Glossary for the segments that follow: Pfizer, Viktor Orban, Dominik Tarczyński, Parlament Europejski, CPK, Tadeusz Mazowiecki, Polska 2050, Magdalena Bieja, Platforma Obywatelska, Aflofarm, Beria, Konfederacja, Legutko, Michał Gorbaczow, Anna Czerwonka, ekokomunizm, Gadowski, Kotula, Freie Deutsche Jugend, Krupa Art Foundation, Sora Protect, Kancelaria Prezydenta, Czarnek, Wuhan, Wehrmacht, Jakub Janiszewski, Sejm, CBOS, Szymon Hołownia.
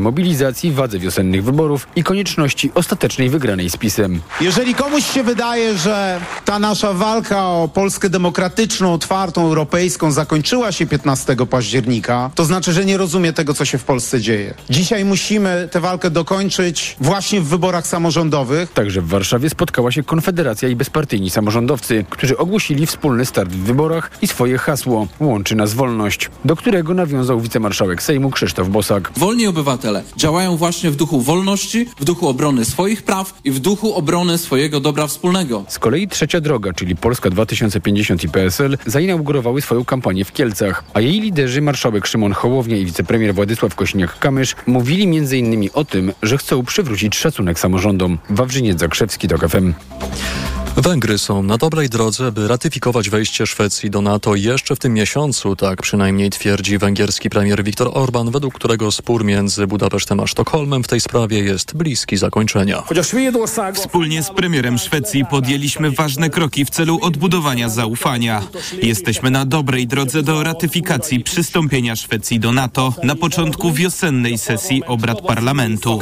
sprawie mobilizacji, wadze wiosennych wyborów i konieczności ostatecznej wygranej z PiS-em. Jeżeli komuś się wydaje, że ta nasza walka o Polskę demokratyczną, otwartą, europejską zakończyła się 15 października, to znaczy, że nie rozumie tego, co się w Polsce dzieje. Dzisiaj musimy tę walkę dokończyć właśnie w wyborach samorządowych. Także w Warszawie spotkała się Konfederacja i bezpartyjni samorządowcy, którzy ogłosili wspólny start w wyborach i swoje hasło „Łączy nas wolność”, do którego nawiązał wicemarszałek Sejmu Krzysztof Bosak. Wolni obywatele działają właśnie w duchu wolności, w duchu obrony swoich praw i w duchu obrony swojego dobra wspólnego. Z kolei Trzecia Droga, czyli Polska 2050 i PSL, zainaugurowały swoją kampanię w Kielcach, a jej liderzy marszałek Szymon Hołownia i wicepremier Władysław Kosiniak-Kamysz mówili m.in. o tym, że chcą przywrócić szacunek samorządom. Wawrzyniec Zakrzewski, TOK FM. Węgry są na dobrej drodze, by ratyfikować wejście Szwecji do NATO jeszcze w tym miesiącu, tak przynajmniej twierdzi węgierski premier Viktor Orban, według którego spór między Budapesztem a Sztokholmem w tej sprawie jest bliski zakończenia. Wspólnie z premierem Szwecji podjęliśmy ważne kroki w celu odbudowania zaufania. Jesteśmy na dobrej drodze do ratyfikacji przystąpienia Szwecji do NATO na początku wiosennej sesji obrad parlamentu.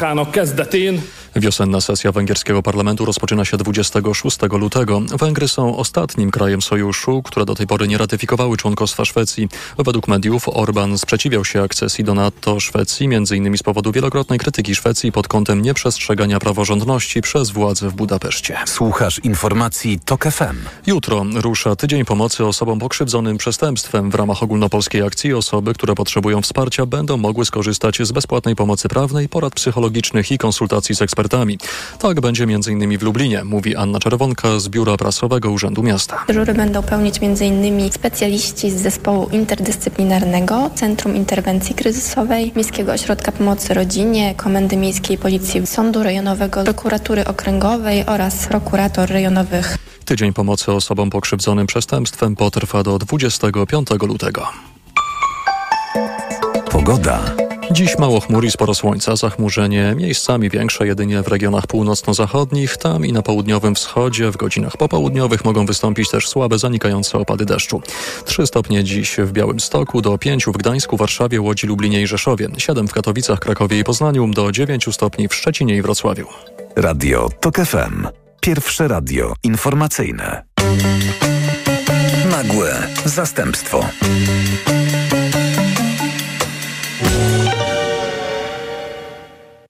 Wiosenna sesja węgierskiego parlamentu rozpoczyna się 26 lutego. Węgry są ostatnim krajem sojuszu, które do tej pory nie ratyfikowały członkostwa Szwecji. Według mediów Orban sprzeciwiał się akcesji do NATO Szwecji, m.in. z powodu wielokrotnej krytyki Szwecji pod kątem nieprzestrzegania praworządności przez władze w Budapeszcie. Słuchasz informacji TOK FM. Jutro rusza tydzień pomocy osobom pokrzywdzonym przestępstwem. W ramach ogólnopolskiej akcji osoby, które potrzebują wsparcia, będą mogły skorzystać z bezpłatnej pomocy prawnej, porad psychologicznych i konsultacji z ekspertami. Tak będzie m.in. w Lublinie, mówi Anna Czerwonka z Biura Prasowego Urzędu Miasta. Dyżury będą pełnić m.in. specjaliści z Zespołu Interdyscyplinarnego, Centrum Interwencji Kryzysowej, Miejskiego Ośrodka Pomocy Rodzinie, Komendy Miejskiej Policji, Sądu Rejonowego, Prokuratury Okręgowej oraz prokurator rejonowych. Tydzień pomocy osobom pokrzywdzonym przestępstwem potrwa do 25 lutego. Pogoda. Dziś mało chmur i sporo słońca, zachmurzenie miejscami większe jedynie w regionach północno-zachodnich, tam i na południowym wschodzie. W godzinach popołudniowych mogą wystąpić też słabe, zanikające opady deszczu. 3 stopnie dziś w Białymstoku, do 5 w Gdańsku, Warszawie, Łodzi, Lublinie i Rzeszowie, 7 w Katowicach, Krakowie i Poznaniu, do 9 stopni w Szczecinie i Wrocławiu. Radio TOK FM. Pierwsze radio informacyjne. Nagłe zastępstwo.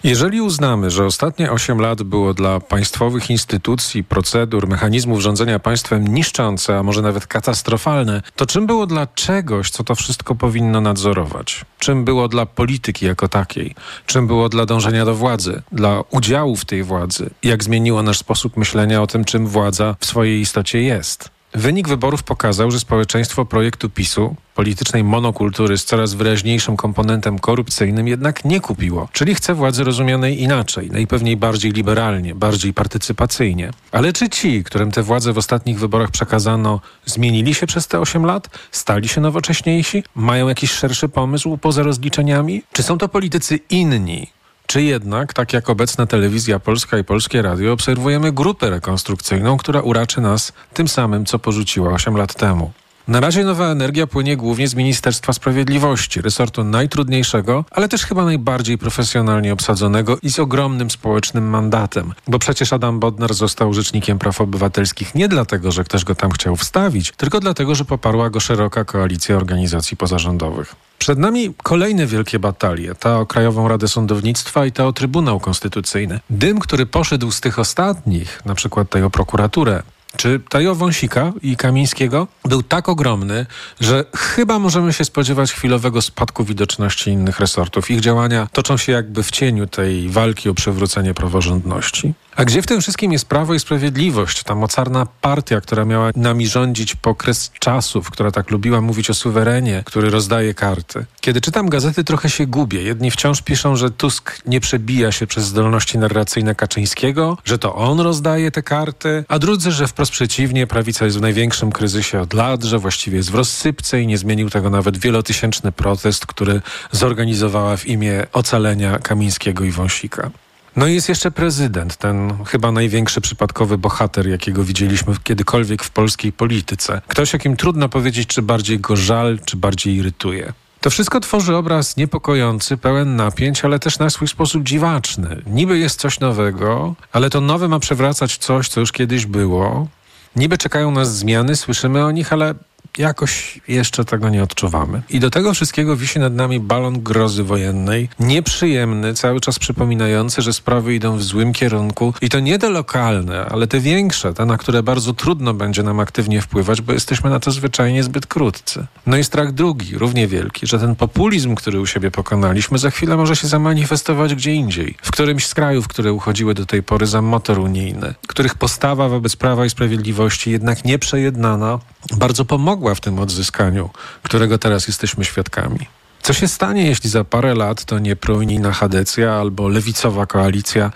Jeżeli uznamy, że ostatnie 8 lat było dla państwowych instytucji, procedur, mechanizmów rządzenia państwem niszczące, a może nawet katastrofalne, to czym było dla czegoś, co to wszystko powinno nadzorować? Czym było dla polityki jako takiej? Czym było dla dążenia do władzy, dla udziału w tej władzy? Jak zmieniło nasz sposób myślenia o tym, czym władza w swojej istocie jest? Wynik wyborów pokazał, że społeczeństwo projektu PiS-u, politycznej monokultury z coraz wyraźniejszym komponentem korupcyjnym, jednak nie kupiło. Czyli chce władzy rozumianej inaczej, najpewniej bardziej liberalnie, bardziej partycypacyjnie. Ale czy ci, którym te władze w ostatnich wyborach przekazano, zmienili się przez te 8 lat? Stali się nowocześniejsi? Mają jakiś szerszy pomysł poza rozliczeniami? Czy są to politycy inni? Czy jednak, tak jak obecna Telewizja Polska i Polskie Radio, obserwujemy grupę rekonstrukcyjną, która uraczy nas tym samym, co porzuciła 8 lat temu? Na razie nowa energia płynie głównie z Ministerstwa Sprawiedliwości, resortu najtrudniejszego, ale też chyba najbardziej profesjonalnie obsadzonego i z ogromnym społecznym mandatem. Bo przecież Adam Bodnar został rzecznikiem praw obywatelskich nie dlatego, że ktoś go tam chciał wstawić, tylko dlatego, że poparła go szeroka koalicja organizacji pozarządowych. Przed nami kolejne wielkie batalie, ta o Krajową Radę Sądownictwa i ta o Trybunał Konstytucyjny. Dym, który poszedł z tych ostatnich, na przykład tej o prokuraturę, czy tej o Wąsika i Kamińskiego, był tak ogromny, że chyba możemy się spodziewać chwilowego spadku widoczności innych resortów. Ich działania toczą się jakby w cieniu tej walki o przywrócenie praworządności. A gdzie w tym wszystkim jest Prawo i Sprawiedliwość? Ta mocarna partia, która miała nami rządzić po kres czasów, która tak lubiła mówić o suwerenie, który rozdaje karty. Kiedy czytam gazety, trochę się gubię. Jedni wciąż piszą, że Tusk nie przebija się przez zdolności narracyjne Kaczyńskiego, że to on rozdaje te karty, a drudzy, że wprost przeciwnie, prawica jest w największym kryzysie od lat, że właściwie jest w rozsypce i nie zmienił tego nawet wielotysięczny protest, który zorganizowała w imię ocalenia Kamińskiego i Wąsika. No i jest jeszcze prezydent, ten chyba największy przypadkowy bohater, jakiego widzieliśmy kiedykolwiek w polskiej polityce. Ktoś, o kim trudno powiedzieć, czy bardziej go żal, czy bardziej irytuje. To wszystko tworzy obraz niepokojący, pełen napięć, ale też na swój sposób dziwaczny. Niby jest coś nowego, ale to nowe ma przewracać coś, co już kiedyś było. Niby czekają nas zmiany, słyszymy o nich, ale jakoś jeszcze tego nie odczuwamy. I do tego wszystkiego wisi nad nami balon grozy wojennej, nieprzyjemny, cały czas przypominający, że sprawy idą w złym kierunku. I to nie te lokalne, ale te większe, te, na które bardzo trudno będzie nam aktywnie wpływać, bo jesteśmy na to zwyczajnie zbyt krótcy. No i strach drugi, równie wielki, że ten populizm, który u siebie pokonaliśmy, za chwilę może się zamanifestować gdzie indziej. W którymś z krajów, które uchodziły do tej pory za motor unijny, których postawa wobec Prawa i Sprawiedliwości jednak nieprzejednana, bardzo pomogła w tym odzyskaniu, którego teraz jesteśmy świadkami. Co się stanie, jeśli za parę lat to nie prounijna chadecja albo lewicowa koalicja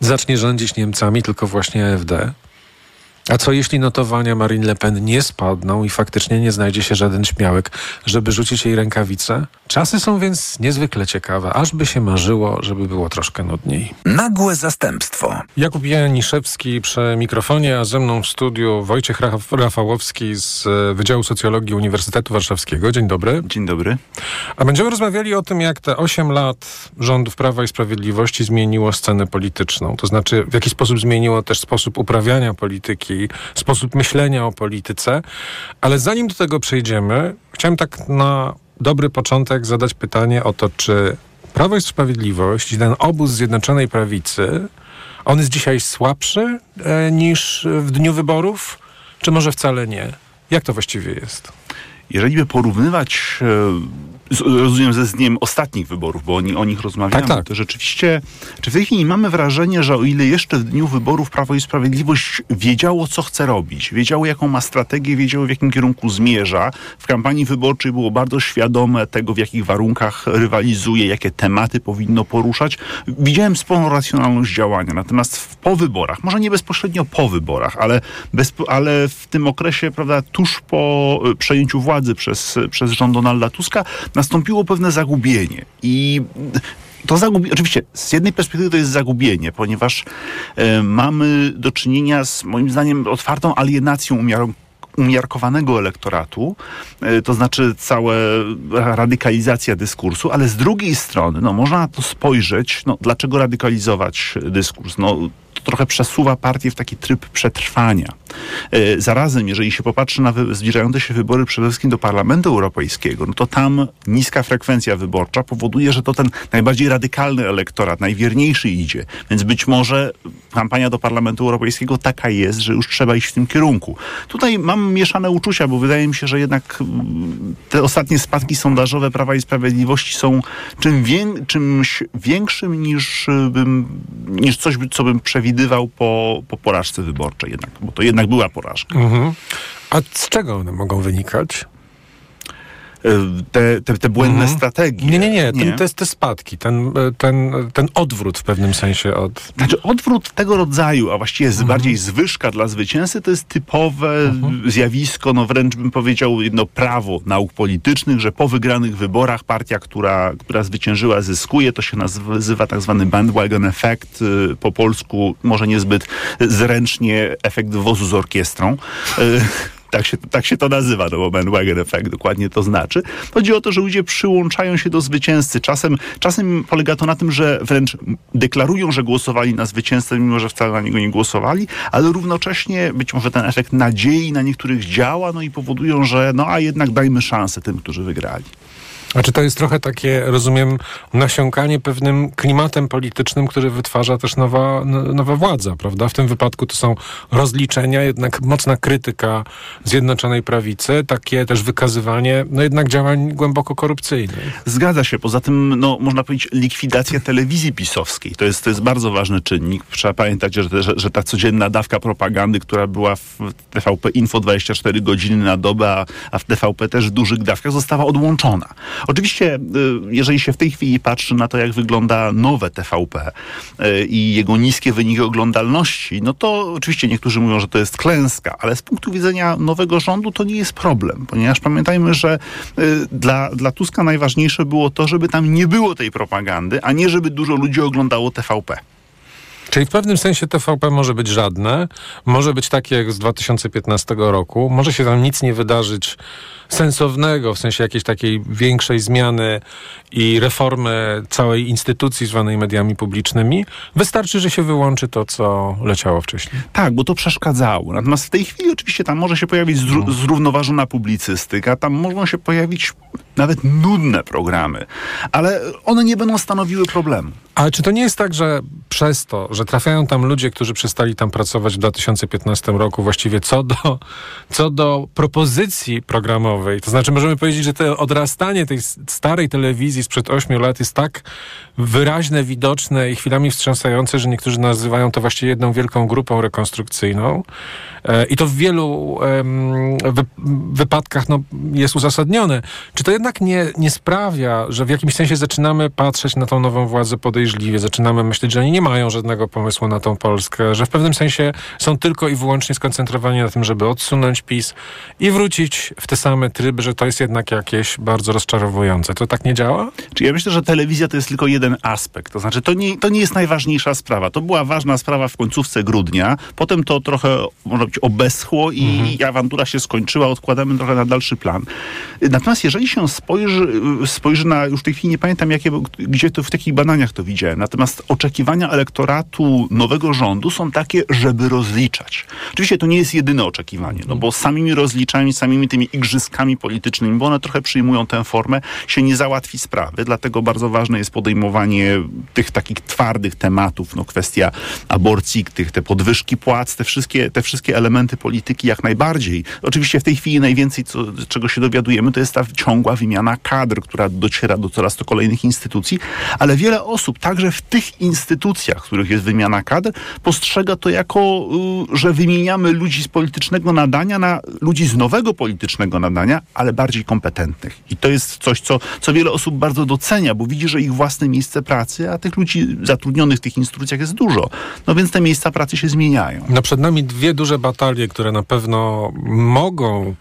zacznie rządzić Niemcami, tylko właśnie AfD? A co jeśli notowania Marine Le Pen nie spadną i faktycznie nie znajdzie się żaden śmiałek, żeby rzucić jej rękawicę? Czasy są więc niezwykle ciekawe, aż by się marzyło, żeby było troszkę nudniej. Nagłe zastępstwo. Jakub Janiszewski przy mikrofonie, a ze mną w studiu Wojciech Rafałowski z Wydziału Socjologii Uniwersytetu Warszawskiego. Dzień dobry. Dzień dobry. A będziemy rozmawiali o tym, jak te 8 lat rządów Prawa i Sprawiedliwości zmieniło scenę polityczną. To znaczy, w jaki sposób zmieniło też sposób uprawiania polityki, sposób myślenia o polityce, ale zanim do tego przejdziemy, chciałem tak na dobry początek zadać pytanie o to, czy Prawo i Sprawiedliwość, ten obóz Zjednoczonej Prawicy, on jest dzisiaj słabszy niż w dniu wyborów, czy może wcale nie? Jak to właściwie jest? Jeżeli by porównywać, rozumiem, ze dniem ostatnich wyborów, bo o nich rozmawiamy, tak. To rzeczywiście, czy w tej chwili mamy wrażenie, że o ile jeszcze w dniu wyborów Prawo i Sprawiedliwość wiedziało, co chce robić, wiedziało, jaką ma strategię, wiedziało, w jakim kierunku zmierza, w kampanii wyborczej było bardzo świadome tego, w jakich warunkach rywalizuje, jakie tematy powinno poruszać. Widziałem sporą racjonalność działania, natomiast po wyborach, może nie bezpośrednio po wyborach, ale w tym okresie, prawda, tuż po przejęciu władzy, przez rząd Donalda Tuska, nastąpiło pewne zagubienie. I to zagubienie, oczywiście z jednej perspektywy to jest zagubienie, ponieważ mamy do czynienia z, moim zdaniem, otwartą alienacją umiarkowanego elektoratu, to znaczy cała radykalizacja dyskursu, ale z drugiej strony, można na to spojrzeć, dlaczego radykalizować dyskurs? Trochę przesuwa partię w taki tryb przetrwania. Zarazem, jeżeli się popatrzy na zbliżające się wybory przede wszystkim do Parlamentu Europejskiego, to tam niska frekwencja wyborcza powoduje, że to ten najbardziej radykalny elektorat, najwierniejszy idzie. Więc być może kampania do Parlamentu Europejskiego taka jest, że już trzeba iść w tym kierunku. Tutaj mam mieszane uczucia, bo wydaje mi się, że jednak te ostatnie spadki sondażowe Prawa i Sprawiedliwości są czymś większym niż coś, co bym przewidywał po porażce wyborczej jednak, bo to jednak była porażka. Mhm. A z czego one mogą wynikać? Te błędne strategie. Nie. To jest te spadki, ten odwrót w pewnym sensie od... Znaczy odwrót tego rodzaju, a właściwie bardziej zwyżka dla zwycięzcy, to jest typowe zjawisko, wręcz bym powiedział prawo nauk politycznych, że po wygranych wyborach partia, która zwyciężyła, zyskuje. To się nazywa tak zwany bandwagon effect, po polsku może niezbyt zręcznie efekt wozu z orkiestrą. Tak się to nazywa, bo bandwagon effect dokładnie to znaczy. Chodzi o to, że ludzie przyłączają się do zwycięzcy. Czasem polega to na tym, że wręcz deklarują, że głosowali na zwycięzcę, mimo że wcale na niego nie głosowali, ale równocześnie być może ten efekt nadziei na niektórych działa, i powodują, że a jednak dajmy szansę tym, którzy wygrali. A czy to jest trochę takie, rozumiem, nasiąkanie pewnym klimatem politycznym, który wytwarza też nowa władza, prawda? W tym wypadku to są rozliczenia, jednak mocna krytyka Zjednoczonej Prawicy, takie też wykazywanie, jednak działań głęboko korupcyjnych. Zgadza się. Poza tym, można powiedzieć, likwidacja telewizji pisowskiej. To jest bardzo ważny czynnik. Trzeba pamiętać, że ta codzienna dawka propagandy, która była w TVP Info 24 godziny na dobę, a w TVP też w dużych dawkach, została odłączona. Oczywiście, jeżeli się w tej chwili patrzy na to, jak wygląda nowe TVP i jego niskie wyniki oglądalności, to oczywiście niektórzy mówią, że to jest klęska, ale z punktu widzenia nowego rządu to nie jest problem, ponieważ pamiętajmy, że dla Tuska najważniejsze było to, żeby tam nie było tej propagandy, a nie żeby dużo ludzi oglądało TVP. Czyli w pewnym sensie TVP może być żadne, może być takie jak z 2015 roku, może się tam nic nie wydarzyć sensownego, w sensie jakiejś takiej większej zmiany i reformy całej instytucji zwanej mediami publicznymi. Wystarczy, że się wyłączy to, co leciało wcześniej. Tak, bo to przeszkadzało. Natomiast w tej chwili oczywiście tam może się pojawić zrównoważona publicystyka, tam mogą się pojawić nawet nudne programy, ale one nie będą stanowiły problemu. Ale czy to nie jest tak, że przez to, że trafiają tam ludzie, którzy przestali tam pracować w 2015 roku właściwie co do propozycji programowej, to znaczy możemy powiedzieć, że to odrastanie tej starej telewizji sprzed 8 lat jest tak wyraźne, widoczne i chwilami wstrząsające, że niektórzy nazywają to właściwie jedną wielką grupą rekonstrukcyjną i to w wielu wypadkach jest uzasadnione. Czy to jednak nie sprawia, że w jakimś sensie zaczynamy patrzeć na tą nową władzę podejrzliwie, zaczynamy myśleć, że oni nie mają żadnego pomysłu na tą Polskę, że w pewnym sensie są tylko i wyłącznie skoncentrowani na tym, żeby odsunąć PiS i wrócić w te same tryby, że to jest jednak jakieś bardzo rozczarowujące. To tak nie działa? Czyli ja myślę, że telewizja to jest tylko jeden aspekt. To znaczy, to nie jest najważniejsza sprawa. To była ważna sprawa w końcówce grudnia. Potem to trochę, można być, obeschło i awantura się skończyła. Odkładamy trochę na dalszy plan. Natomiast jeżeli się spojrzy na, już w tej chwili nie pamiętam, gdzie to w takich badaniach to widziałem. Natomiast oczekiwania elektoratu nowego rządu są takie, żeby rozliczać. Oczywiście to nie jest jedyne oczekiwanie, no bo samymi rozliczami, samymi tymi igrzyskami politycznymi, bo one trochę przyjmują tę formę, się nie załatwi sprawy. Dlatego bardzo ważne jest podejmowanie tych takich twardych tematów, no kwestia aborcji, te podwyżki płac, te wszystkie elementy polityki jak najbardziej. Oczywiście w tej chwili najwięcej, czego się dowiadujemy, to jest ta ciągła wymiana kadr, która dociera do coraz to kolejnych instytucji, ale wiele osób, także w tych instytucjach, w których jest wymiana kadr, postrzega to jako, że wymieniamy ludzi z politycznego nadania na ludzi z nowego politycznego nadania, ale bardziej kompetentnych. I to jest coś, co wiele osób bardzo docenia, bo widzi, że ich własne miejsce pracy, a tych ludzi zatrudnionych w tych instytucjach jest dużo. No więc te miejsca pracy się zmieniają. No przed nami dwie duże batalie, które na pewno mogą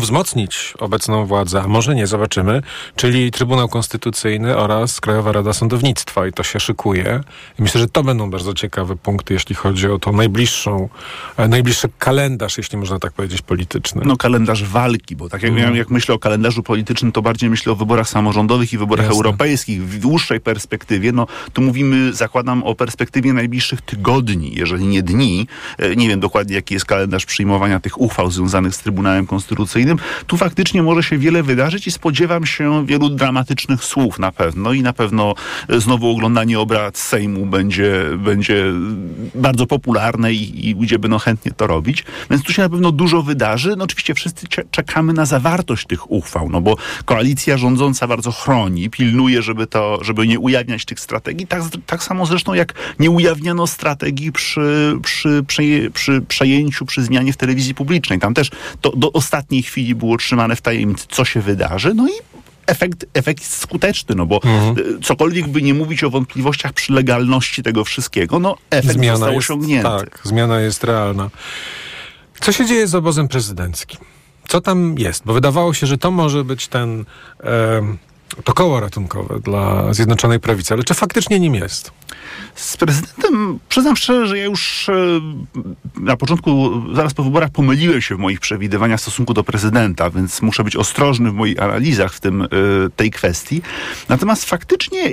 wzmocnić obecną władzę, a może nie, zobaczymy, czyli Trybunał Konstytucyjny oraz Krajowa Rada Sądownictwa i to się szykuje. I myślę, że to będą bardzo ciekawe punkty, jeśli chodzi o to najbliższy kalendarz, jeśli można tak powiedzieć, polityczny. No kalendarz walki, bo tak jak myślę o kalendarzu politycznym, to bardziej myślę o wyborach samorządowych i wyborach europejskich w dłuższej perspektywie. No tu mówimy, zakładam, o perspektywie najbliższych tygodni, jeżeli nie dni. Nie wiem dokładnie, jaki jest kalendarz przyjmowania tych uchwał związanych z Trybunałem Konstytucyjnym. Tu faktycznie może się wiele wydarzyć i spodziewam się wielu dramatycznych słów na pewno i na pewno znowu oglądanie obrad Sejmu będzie bardzo popularne i ludzie będą chętnie to robić. Więc tu się na pewno dużo wydarzy. No oczywiście wszyscy czekamy na zawartość tych uchwał, no bo koalicja rządząca bardzo chroni, pilnuje, żeby nie ujawniać tych strategii. Tak samo zresztą jak nie ujawniano strategii przy przejęciu, przy zmianie w telewizji publicznej. Tam też to do ostatniej chwili było trzymane w tajemnicy, co się wydarzy, no i efekt skuteczny, no bo cokolwiek by nie mówić o wątpliwościach przy legalności tego wszystkiego, no efekt został osiągnięty. Tak, zmiana jest realna. Co się dzieje z obozem prezydenckim? Co tam jest? Bo wydawało się, że to może być to koło ratunkowe dla Zjednoczonej Prawicy, ale czy faktycznie nim jest? Z prezydentem przyznam szczerze, że ja już na początku, zaraz po wyborach, pomyliłem się w moich przewidywaniach w stosunku do prezydenta, więc muszę być ostrożny w moich analizach w tej kwestii. Natomiast faktycznie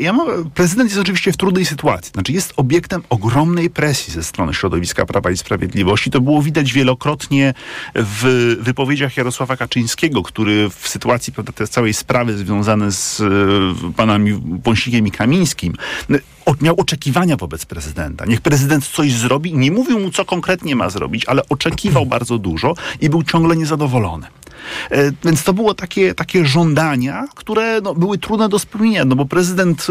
prezydent jest oczywiście w trudnej sytuacji. Znaczy jest obiektem ogromnej presji ze strony środowiska Prawa i Sprawiedliwości. To było widać wielokrotnie w wypowiedziach Jarosława Kaczyńskiego, który w sytuacji całej sprawy związanej z panami Wąsikiem i Kamińskim miał oczekiwania wobec prezydenta. Niech prezydent coś zrobi. Nie mówił mu, co konkretnie ma zrobić, ale oczekiwał bardzo dużo i był ciągle niezadowolony. Więc to było takie żądania, które były trudne do spełnienia, no bo prezydent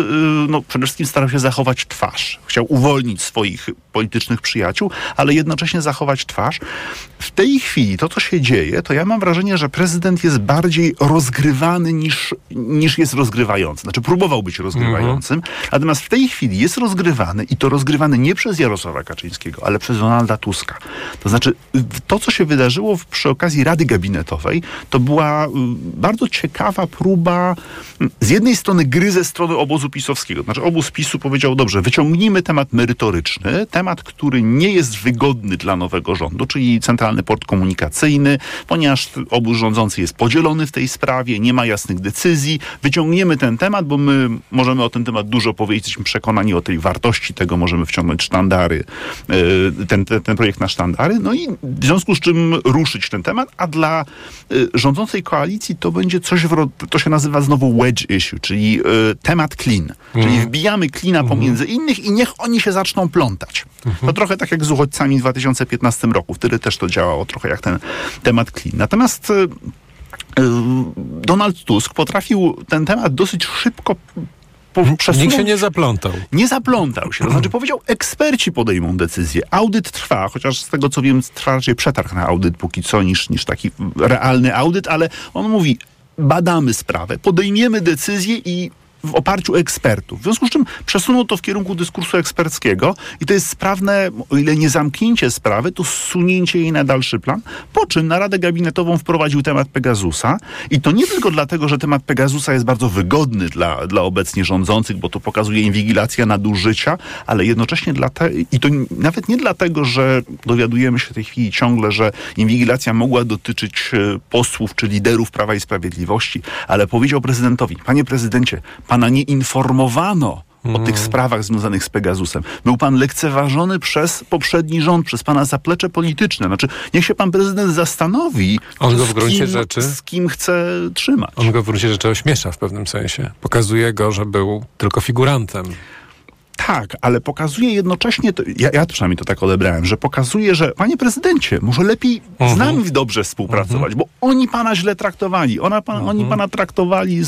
przede wszystkim starał się zachować twarz. Chciał uwolnić swoich politycznych przyjaciół, ale jednocześnie zachować twarz. W tej chwili to, co się dzieje, to ja mam wrażenie, że prezydent jest bardziej rozgrywany niż jest rozgrywający. Znaczy próbował być rozgrywającym, natomiast w tej chwili jest rozgrywany i to rozgrywany nie przez Jarosława Kaczyńskiego, ale przez Donalda Tuska. To znaczy to, co się wydarzyło przy okazji Rady Gabinetowej, to była bardzo ciekawa próba z jednej strony gry ze strony obozu pisowskiego. Znaczy obóz PiSu powiedział, dobrze, wyciągnijmy temat merytoryczny, temat, który nie jest wygodny dla nowego rządu, czyli Centralny Port Komunikacyjny, ponieważ obóz rządzący jest podzielony w tej sprawie, nie ma jasnych decyzji. Wyciągniemy ten temat, bo my możemy o ten temat dużo powiedzieć, jesteśmy przekonani o tej wartości tego, możemy wciągnąć sztandary, ten projekt na sztandary, no i w związku z czym ruszyć ten temat, a dla rządzącej koalicji to będzie coś, to się nazywa znowu wedge issue, czyli temat klin. Czyli wbijamy klina pomiędzy innych i niech oni się zaczną plątać. To trochę tak jak z uchodźcami w 2015 roku. Wtedy też to działało trochę jak ten temat klin. Natomiast Donald Tusk potrafił ten temat dosyć szybko nikt się nie zaplątał. Nie zaplątał się. To znaczy powiedział, eksperci podejmą decyzję. Audyt trwa, chociaż z tego co wiem trwa raczej przetarg na audyt póki co niż taki realny audyt, ale on mówi, badamy sprawę, podejmiemy decyzję i w oparciu ekspertów. W związku z czym przesunął to w kierunku dyskursu eksperckiego i to jest sprawne, o ile nie zamknięcie sprawy, to zsunięcie jej na dalszy plan, po czym na Radę Gabinetową wprowadził temat Pegasusa i to nie tylko dlatego, że temat Pegasusa jest bardzo wygodny dla obecnie rządzących, bo to pokazuje inwigilacja nadużycia, ale jednocześnie i to nawet nie dlatego, że dowiadujemy się w tej chwili ciągle, że inwigilacja mogła dotyczyć posłów czy liderów Prawa i Sprawiedliwości, ale powiedział prezydentowi, panie prezydencie, pana nie informowano o tych sprawach związanych z Pegasusem. Był pan lekceważony przez poprzedni rząd, przez pana zaplecze polityczne. Znaczy, niech się pan prezydent zastanowi, z kim chce trzymać. On go w gruncie rzeczy ośmiesza w pewnym sensie. Pokazuje go, że był tylko figurantem. Tak, ale pokazuje jednocześnie, ja przynajmniej to tak odebrałem, że pokazuje, że panie prezydencie, może lepiej z nami dobrze współpracować, bo oni pana źle traktowali, oni pana traktowali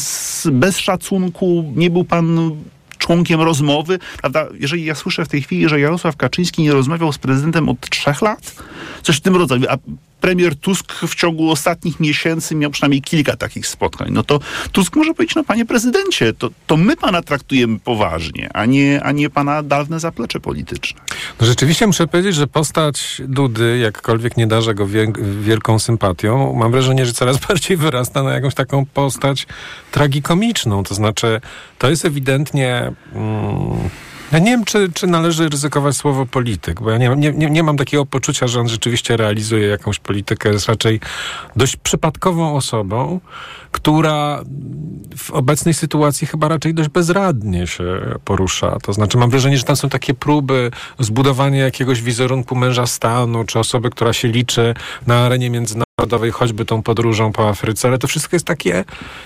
bez szacunku, nie był pan członkiem rozmowy, prawda? Jeżeli ja słyszę w tej chwili, że Jarosław Kaczyński nie rozmawiał z prezydentem od 3 lat, coś w tym rodzaju, a premier Tusk w ciągu ostatnich miesięcy miał przynajmniej kilka takich spotkań, no to Tusk może powiedzieć, no panie prezydencie, to my pana traktujemy poważnie, a nie pana dawne zaplecze polityczne. No rzeczywiście muszę powiedzieć, że postać Dudy, jakkolwiek nie darza go wielką sympatią, mam wrażenie, że coraz bardziej wyrasta na jakąś taką postać tragikomiczną, to znaczy to jest ewidentnie... Ja nie wiem, czy należy ryzykować słowo polityk, bo ja nie mam takiego poczucia, że on rzeczywiście realizuje jakąś politykę. Jest raczej dość przypadkową osobą, która w obecnej sytuacji chyba raczej dość bezradnie się porusza. To znaczy mam wrażenie, że tam są takie próby zbudowania jakiegoś wizerunku męża stanu, czy osoby, która się liczy na arenie międzynarodowej, choćby tą podróżą po Afryce, ale to wszystko jest takie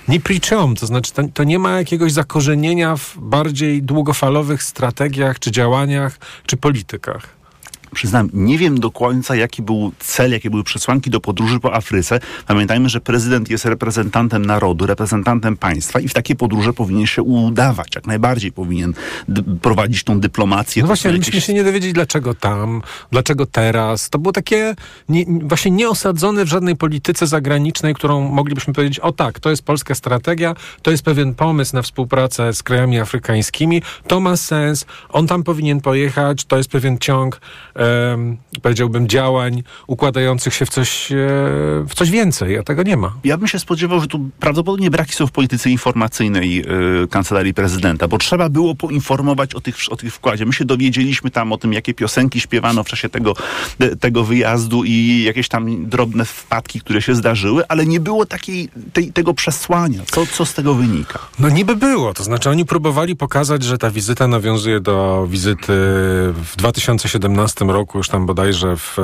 ni pri czym. To znaczy to nie ma jakiegoś zakorzenienia w bardziej długofalowych strategiach, czy działaniach, czy politykach. Przyznam, nie wiem do końca, jaki był cel, jakie były przesłanki do podróży po Afryce. Pamiętajmy, że prezydent jest reprezentantem narodu, reprezentantem państwa i w takie podróże powinien się udawać. Jak najbardziej powinien prowadzić tą dyplomację. No właśnie, ale myśmy się nie dowiedzieć, dlaczego tam, dlaczego teraz. To było takie właśnie nieosadzone w żadnej polityce zagranicznej, którą moglibyśmy powiedzieć, o tak, to jest polska strategia, to jest pewien pomysł na współpracę z krajami afrykańskimi, to ma sens, on tam powinien pojechać, to jest pewien ciąg powiedziałbym działań układających się w coś więcej, a tego nie ma. Ja bym się spodziewał, że tu prawdopodobnie braki są w polityce informacyjnej Kancelarii Prezydenta, bo trzeba było poinformować o tych wkładzie. My się dowiedzieliśmy tam o tym, jakie piosenki śpiewano w czasie tego wyjazdu i jakieś tam drobne wpadki, które się zdarzyły, ale nie było tego przesłania. Co z tego wynika? No niby było. To znaczy oni próbowali pokazać, że ta wizyta nawiązuje do wizyty w 2017 roku, już tam bodajże w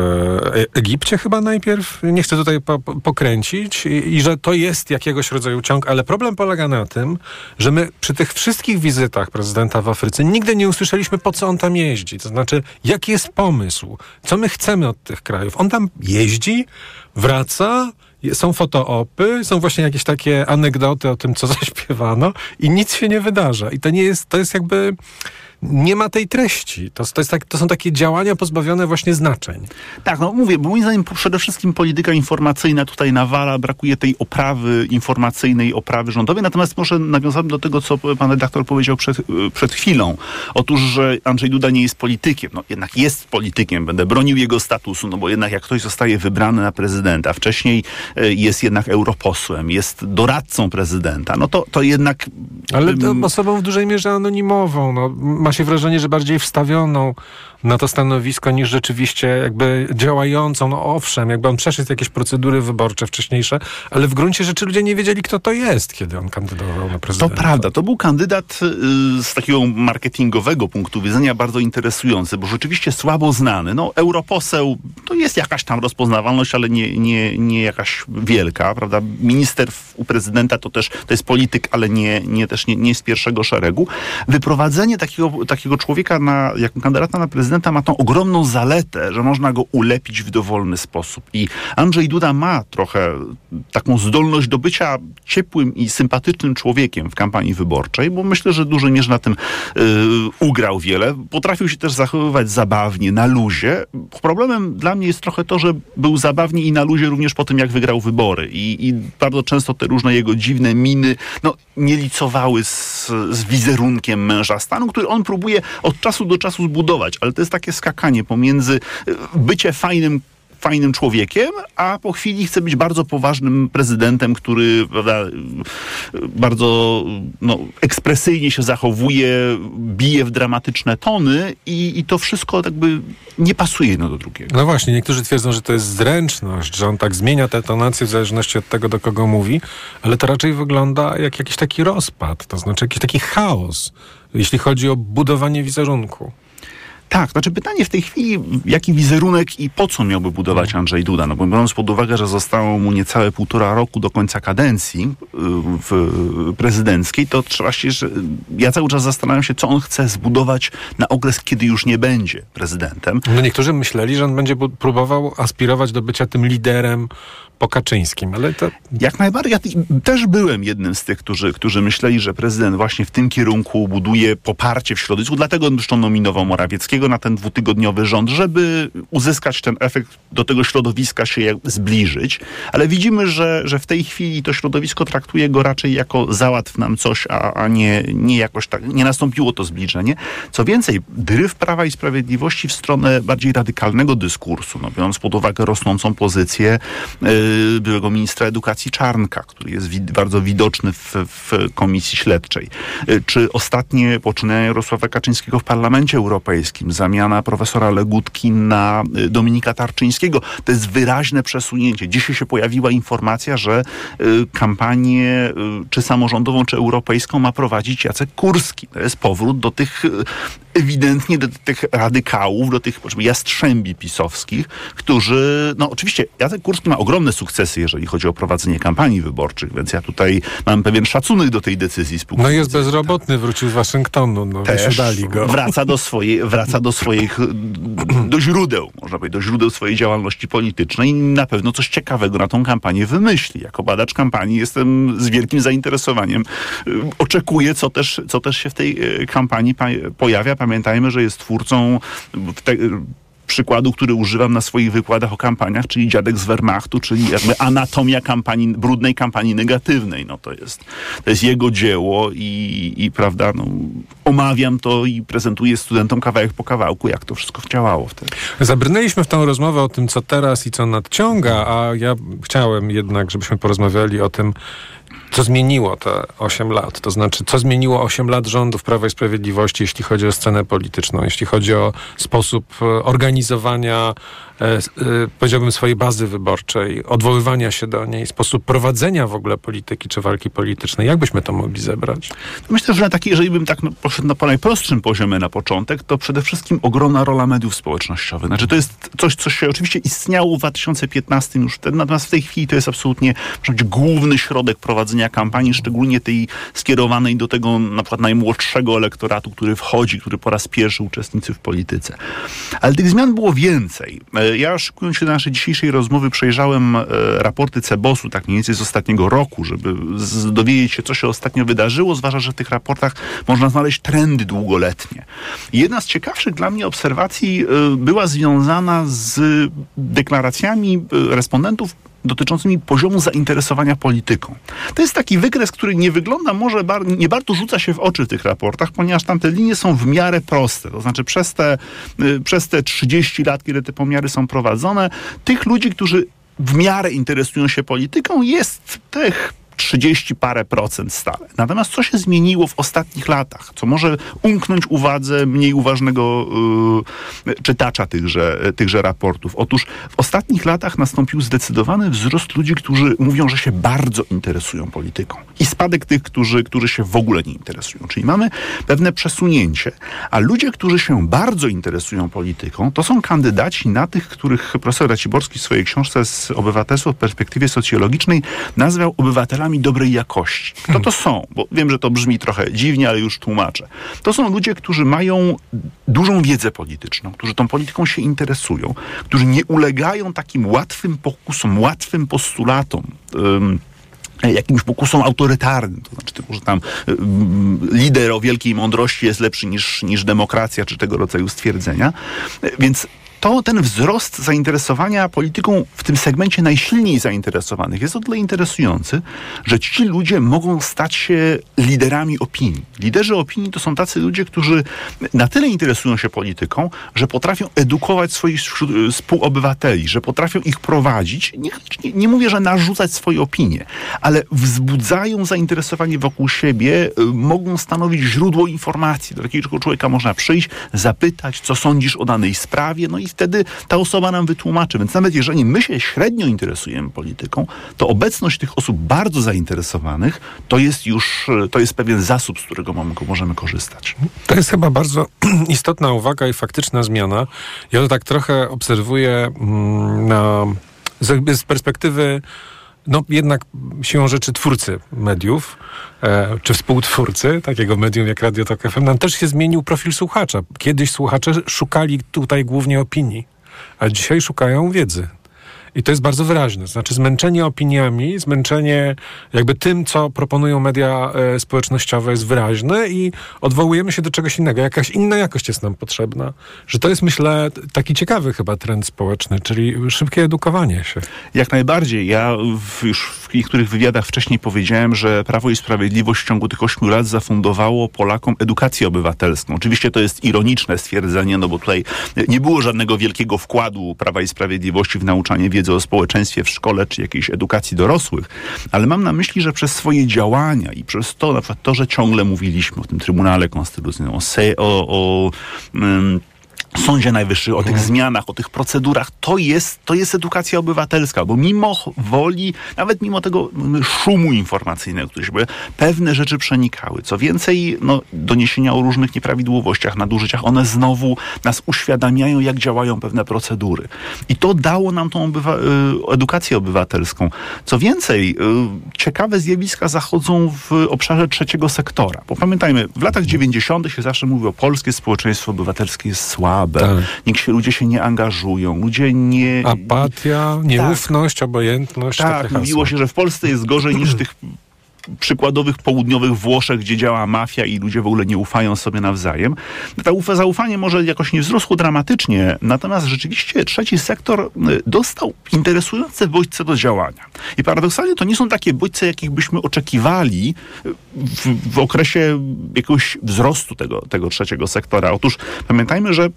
Egipcie chyba najpierw, nie chcę tutaj pokręcić, i że to jest jakiegoś rodzaju ciąg, ale problem polega na tym, że my przy tych wszystkich wizytach prezydenta w Afryce nigdy nie usłyszeliśmy, po co on tam jeździ, to znaczy jaki jest pomysł, co my chcemy od tych krajów. On tam jeździ, wraca, są fotoopy, są właśnie jakieś takie anegdoty o tym, co zaśpiewano i nic się nie wydarza i to jest jakby... nie ma tej treści. To są takie działania pozbawione właśnie znaczeń. Tak, no mówię, bo moim zdaniem przede wszystkim polityka informacyjna tutaj nawala, brakuje tej oprawy informacyjnej, oprawy rządowej. Natomiast może nawiązałem do tego, co pan redaktor powiedział przed chwilą. Otóż, że Andrzej Duda nie jest politykiem. No jednak jest politykiem, będę bronił jego statusu, no bo jednak jak ktoś zostaje wybrany na prezydenta, wcześniej jest jednak europosłem, jest doradcą prezydenta, no to jednak... Ale to osobą w dużej mierze anonimową, no. Ma się wrażenie, że bardziej wstawioną na to stanowisko niż rzeczywiście jakby działającą. No owszem, jakby on przeszedł jakieś procedury wyborcze wcześniejsze, ale w gruncie rzeczy ludzie nie wiedzieli, kto to jest, kiedy on kandydował na prezydenta. To prawda, to był kandydat z takiego marketingowego punktu widzenia bardzo interesujący, bo rzeczywiście słabo znany. No europoseł to jest jakaś tam rozpoznawalność, ale nie jakaś wielka, prawda? Minister u prezydenta to jest polityk, ale nie z pierwszego szeregu. Wyprowadzenie takiego człowieka jako kandydata na prezydenta ma tą ogromną zaletę, że można go ulepić w dowolny sposób. I Andrzej Duda ma trochę taką zdolność do bycia ciepłym i sympatycznym człowiekiem w kampanii wyborczej, bo myślę, że w dużej mierze na tym ugrał wiele. Potrafił się też zachowywać zabawnie, na luzie. Problemem dla mnie jest trochę to, że był zabawnie i na luzie również po tym, jak wygrał wybory. I bardzo często te różne jego dziwne miny nie licowały z wizerunkiem męża stanu, który on próbuje od czasu do czasu zbudować, ale to jest takie skakanie pomiędzy bycie fajnym człowiekiem, a po chwili chce być bardzo poważnym prezydentem, który, prawda, bardzo ekspresyjnie się zachowuje, bije w dramatyczne tony i to wszystko jakby nie pasuje jedno do drugiego. No właśnie, niektórzy twierdzą, że to jest zręczność, że on tak zmienia tę tonację w zależności od tego, do kogo mówi, ale to raczej wygląda jak jakiś taki rozpad, to znaczy jakiś taki chaos, jeśli chodzi o budowanie wizerunku. Tak, znaczy pytanie w tej chwili, jaki wizerunek i po co miałby budować Andrzej Duda? No bo biorąc pod uwagę, że zostało mu niecałe 1,5 roku do końca kadencji prezydenckiej, to trzeba się, że ja cały czas zastanawiam się, co on chce zbudować na okres, kiedy już nie będzie prezydentem. No niektórzy myśleli, że on będzie próbował aspirować do bycia tym liderem po Kaczyńskim, ale to... Jak najbardziej. Ja też byłem jednym z tych, którzy myśleli, że prezydent właśnie w tym kierunku buduje poparcie w środowisku, dlatego zresztą nominował Morawieckiego na ten 2-tygodniowy rząd, żeby uzyskać ten efekt, do tego środowiska się zbliżyć, ale widzimy, że w tej chwili to środowisko traktuje go raczej jako załatw nam coś, a nie jakoś tak, nie nastąpiło to zbliżenie. Co więcej, dryf Prawa i Sprawiedliwości w stronę bardziej radykalnego dyskursu, biorąc pod uwagę rosnącą pozycję byłego ministra edukacji Czarnka, który jest bardzo widoczny w komisji śledczej. Czy ostatnie poczynania Jarosława Kaczyńskiego w Parlamencie Europejskim, zamiana profesora Legutki na Dominika Tarczyńskiego, to jest wyraźne przesunięcie. Dzisiaj się pojawiła informacja, że kampanię czy samorządową, czy europejską ma prowadzić Jacek Kurski. To jest powrót do tych ewidentnie do tych radykałów, do tych jastrzębi pisowskich, którzy, oczywiście Jacek Kurski ma ogromne sukcesy, jeżeli chodzi o prowadzenie kampanii wyborczych, więc ja tutaj mam pewien szacunek do tej decyzji. No jest bezrobotny, wrócił z Waszyngtonu, też dali go. Wraca do źródeł, można powiedzieć, do źródeł swojej działalności politycznej i na pewno coś ciekawego na tą kampanię wymyśli. Jako badacz kampanii jestem z wielkim zainteresowaniem. Oczekuję, co też się w tej kampanii pojawia. Pamiętajmy, że jest twórcą przykładu, który używam na swoich wykładach o kampaniach, czyli dziadek z Wehrmachtu, czyli jakby anatomia brudnej kampanii negatywnej. To jest jego dzieło i prawda, omawiam to i prezentuję studentom kawałek po kawałku, jak to wszystko działało wtedy. Zabrnęliśmy w tą rozmowę o tym, co teraz i co nadciąga, a ja chciałem jednak, żebyśmy porozmawiali o tym, co zmieniło te 8 lat? To znaczy, co zmieniło 8 lat rządów Prawa i Sprawiedliwości, jeśli chodzi o scenę polityczną, jeśli chodzi o sposób organizowania, powiedziałbym, swojej bazy wyborczej, odwoływania się do niej, sposób prowadzenia w ogóle polityki czy walki politycznej. Jak byśmy to mogli zebrać? Myślę, że jeżeli bym tak poszedł na najprostszym poziomie na początek, to przede wszystkim ogromna rola mediów społecznościowych. Znaczy, to jest coś, co się oczywiście istniało w 2015 już wtedy, natomiast w tej chwili to jest absolutnie, można powiedzieć, główny środek prowadzenia prowadzenia kampanii, szczególnie tej skierowanej do tego na przykład najmłodszego elektoratu, który wchodzi, który po raz pierwszy uczestniczy w polityce. Ale tych zmian było więcej. Ja, szykując się do naszej dzisiejszej rozmowy, przejrzałem raporty CBOS-u, tak mniej więcej z ostatniego roku, żeby dowiedzieć się, co się ostatnio wydarzyło, zwłaszcza, że w tych raportach można znaleźć trendy długoletnie. Jedna z ciekawszych dla mnie obserwacji była związana z deklaracjami respondentów dotyczącymi poziomu zainteresowania polityką. To jest taki wykres, który nie wygląda, może nie bardzo rzuca się w oczy w tych raportach, ponieważ tamte linie są w miarę proste. To znaczy przez te 30 lat, kiedy te pomiary są prowadzone, tych ludzi, którzy w miarę interesują się polityką, jest tych 30 parę procent stale. Natomiast co się zmieniło w ostatnich latach, co może umknąć uwadze mniej uważnego czytacza tychże raportów? Otóż w ostatnich latach nastąpił zdecydowany wzrost ludzi, którzy mówią, że się bardzo interesują polityką, i spadek tych, którzy się w ogóle nie interesują. Czyli mamy pewne przesunięcie, a ludzie, którzy się bardzo interesują polityką, to są kandydaci na tych, których profesor Raciborski w swojej książce z Obywatelstwa w perspektywie socjologicznej nazwał obywatelami dobrej jakości. To są, bo wiem, że to brzmi trochę dziwnie, ale już tłumaczę. To są ludzie, którzy mają dużą wiedzę polityczną, którzy tą polityką się interesują, którzy nie ulegają takim łatwym pokusom, łatwym postulatom, jakimś pokusom autorytarnym, to znaczy typu, że tam lider o wielkiej mądrości jest lepszy niż demokracja, czy tego rodzaju stwierdzenia. Więc ten wzrost zainteresowania polityką w tym segmencie najsilniej zainteresowanych jest o tyle interesujący, że ci ludzie mogą stać się liderami opinii. Liderzy opinii to są tacy ludzie, którzy na tyle interesują się polityką, że potrafią edukować swoich współobywateli, że potrafią ich prowadzić. Nie mówię, że narzucać swoje opinie, ale wzbudzają zainteresowanie wokół siebie, mogą stanowić źródło informacji. Do takiego człowieka można przyjść, zapytać, co sądzisz o danej sprawie, no i wtedy ta osoba nam wytłumaczy. Więc nawet jeżeli my się średnio interesujemy polityką, to obecność tych osób bardzo zainteresowanych to jest pewien zasób, z którego możemy korzystać. To jest chyba bardzo istotna uwaga i faktyczna zmiana. Ja to tak trochę obserwuję z perspektywy jednak siłą rzeczy twórcy mediów, czy współtwórcy takiego medium jak Radio TOK FM, nam też się zmienił profil słuchacza. Kiedyś słuchacze szukali tutaj głównie opinii, a dzisiaj szukają wiedzy. I to jest bardzo wyraźne. Znaczy zmęczenie opiniami, zmęczenie jakby tym, co proponują media społecznościowe, jest wyraźne i odwołujemy się do czegoś innego. Jakaś inna jakość jest nam potrzebna. Że to jest, myślę, taki ciekawy chyba trend społeczny, czyli szybkie edukowanie się. Jak najbardziej. Ja już w niektórych wywiadach wcześniej powiedziałem, że Prawo i Sprawiedliwość w ciągu tych 8 lat zafundowało Polakom edukację obywatelską. Oczywiście to jest ironiczne stwierdzenie, no bo tutaj nie było żadnego wielkiego wkładu Prawa i Sprawiedliwości w nauczanie wiedzy o społeczeństwie w szkole, czy jakiejś edukacji dorosłych, ale mam na myśli, że przez swoje działania i przez to, na przykład to, że ciągle mówiliśmy o tym Trybunale Konstytucyjnym, Sądzie Najwyższym, o tych zmianach, o tych procedurach, to jest edukacja obywatelska, bo mimo woli, nawet mimo tego szumu informacyjnego, który się pojawia, pewne rzeczy przenikały. Co więcej, doniesienia o różnych nieprawidłowościach, nadużyciach, one znowu nas uświadamiają, jak działają pewne procedury. I to dało nam tą edukację obywatelską. Co więcej, ciekawe zjawiska zachodzą w obszarze trzeciego sektora. Bo pamiętajmy, w latach 90. się zawsze mówiło, polskie społeczeństwo obywatelskie jest słabe. Tak. Ludzie się nie angażują, ludzie nie... Apatia, nieufność, obojętność. Tak, mówiło się, że w Polsce jest gorzej niż tych przykładowych południowych Włoszech, gdzie działa mafia i ludzie w ogóle nie ufają sobie nawzajem. To zaufanie może jakoś nie wzrosło dramatycznie, natomiast rzeczywiście trzeci sektor dostał interesujące bodźce do działania. I paradoksalnie to nie są takie bodźce, jakich byśmy oczekiwali w okresie jakiegoś wzrostu tego trzeciego sektora. Otóż pamiętajmy, że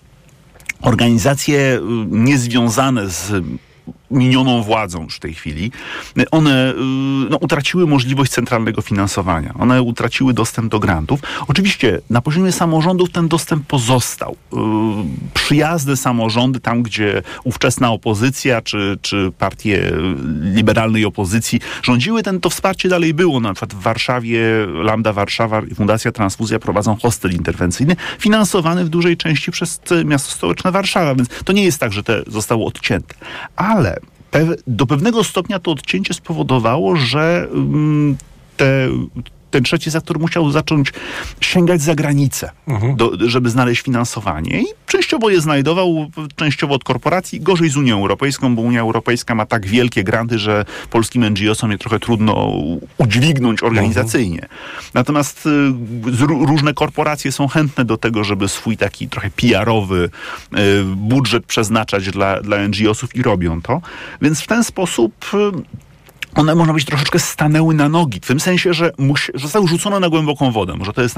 organizacje niezwiązane z minioną władzą już w tej chwili, one utraciły możliwość centralnego finansowania. One utraciły dostęp do grantów. Oczywiście na poziomie samorządów ten dostęp pozostał. Przyjazne samorządy, tam gdzie ówczesna opozycja, czy partie liberalnej opozycji rządziły, to wsparcie dalej było. Na przykład w Warszawie Lambda Warszawa i Fundacja Transfuzja prowadzą hostel interwencyjny, finansowany w dużej części przez miasto stołeczne Warszawa, więc to nie jest tak, że te zostało odcięte. Ale do pewnego stopnia to odcięcie spowodowało, że ten trzeci sektor musiał zacząć sięgać za granicę, żeby znaleźć finansowanie. I częściowo je znajdował, częściowo od korporacji, gorzej z Unią Europejską, bo Unia Europejska ma tak wielkie granty, że polskim NGO-som je trochę trudno udźwignąć organizacyjnie. Natomiast różne korporacje są chętne do tego, żeby swój taki trochę PR-owy budżet przeznaczać dla NGO-sów i robią to. Więc w ten sposób one, można powiedzieć, troszeczkę stanęły na nogi. W tym sensie, że zostały rzucone na głęboką wodę. Może to jest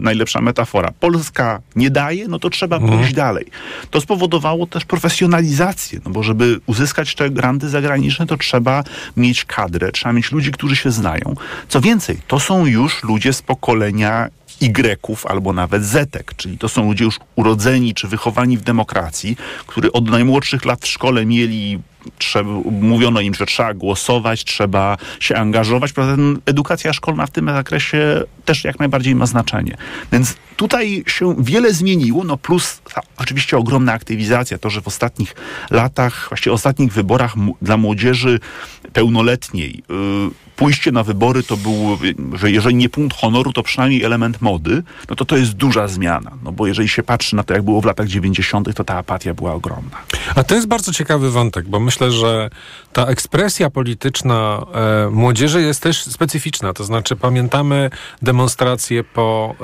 najlepsza metafora. Polska nie daje, no to trzeba pójść dalej. To spowodowało też profesjonalizację, no bo żeby uzyskać te granty zagraniczne, to trzeba mieć kadrę, trzeba mieć ludzi, którzy się znają. Co więcej, to są już ludzie z pokolenia Y-ów albo nawet Zetek, czyli to są ludzie już urodzeni czy wychowani w demokracji, którzy od najmłodszych lat w szkole mówiono im, że trzeba głosować, trzeba się angażować. Edukacja szkolna w tym zakresie też jak najbardziej ma znaczenie. Więc tutaj się wiele zmieniło, no plus oczywiście ogromna aktywizacja, to, że w ostatnich latach, właściwie ostatnich wyborach dla młodzieży pełnoletniej pójście na wybory to był, że jeżeli nie punkt honoru, to przynajmniej element mody, no to jest duża zmiana. No bo jeżeli się patrzy na to, jak było w latach 90., to ta apatia była ogromna. A to jest bardzo ciekawy wątek, bo myślę, że ta ekspresja polityczna młodzieży jest też specyficzna. To znaczy pamiętamy demonstracje po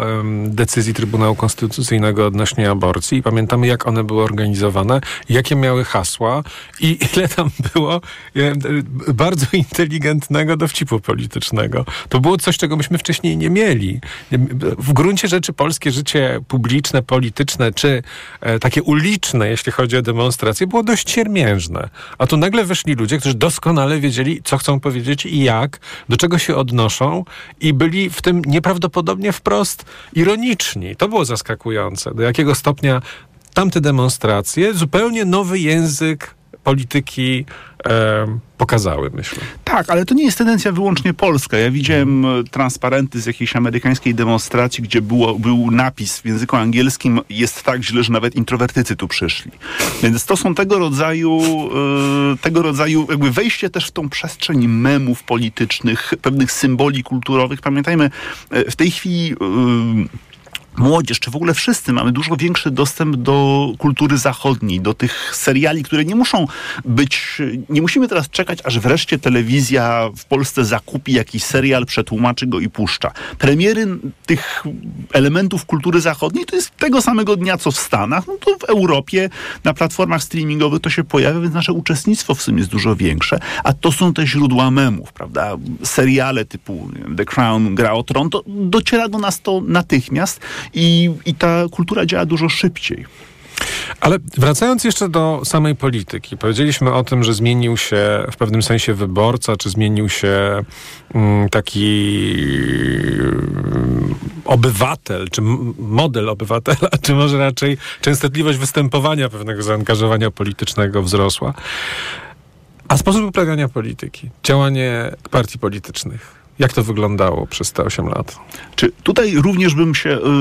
decyzji Trybunału Konstytucyjnego odnośnie aborcji i pamiętamy, jak one były organizowane, jakie miały hasła i ile tam było bardzo inteligentnego dowcipu politycznego. To było coś, czego myśmy wcześniej nie mieli. W gruncie rzeczy polskie życie publiczne, polityczne, czy takie uliczne, jeśli chodzi o demonstracje, było dość siermiężne. A tu nagle weszli ludzie, którzy doskonale wiedzieli, co chcą powiedzieć i jak, do czego się odnoszą i byli w tym nieprawdopodobnie wprost ironiczni. To było zaskakujące, do jakiego stopnia tamte demonstracje, zupełnie nowy język polityki pokazały, myślę. Tak, ale to nie jest tendencja wyłącznie polska. Ja widziałem transparenty z jakiejś amerykańskiej demonstracji, gdzie był napis w języku angielskim: jest tak źle, że nawet introwertycy tu przyszli. Więc to są tego rodzaju jakby wejście też w tą przestrzeń memów politycznych, pewnych symboli kulturowych. Pamiętajmy, w tej chwili młodzież, czy w ogóle wszyscy mamy dużo większy dostęp do kultury zachodniej, do tych seriali, które nie musimy teraz czekać, aż wreszcie telewizja w Polsce zakupi jakiś serial, przetłumaczy go i puszcza. Premiery tych elementów kultury zachodniej to jest tego samego dnia, co w Stanach, no to w Europie na platformach streamingowych to się pojawia, więc nasze uczestnictwo w sumie jest dużo większe, a to są te źródła memów, prawda? Seriale typu The Crown, Gra o Tron, to dociera do nas to natychmiast. I ta kultura działa dużo szybciej. Ale wracając jeszcze do samej polityki. Powiedzieliśmy o tym, że zmienił się w pewnym sensie wyborca, czy zmienił się taki obywatel, czy model obywatela, czy może raczej częstotliwość występowania pewnego zaangażowania politycznego wzrosła. A sposób uprawiania polityki, działanie partii politycznych. Jak to wyglądało przez te 8 lat? Czy tutaj również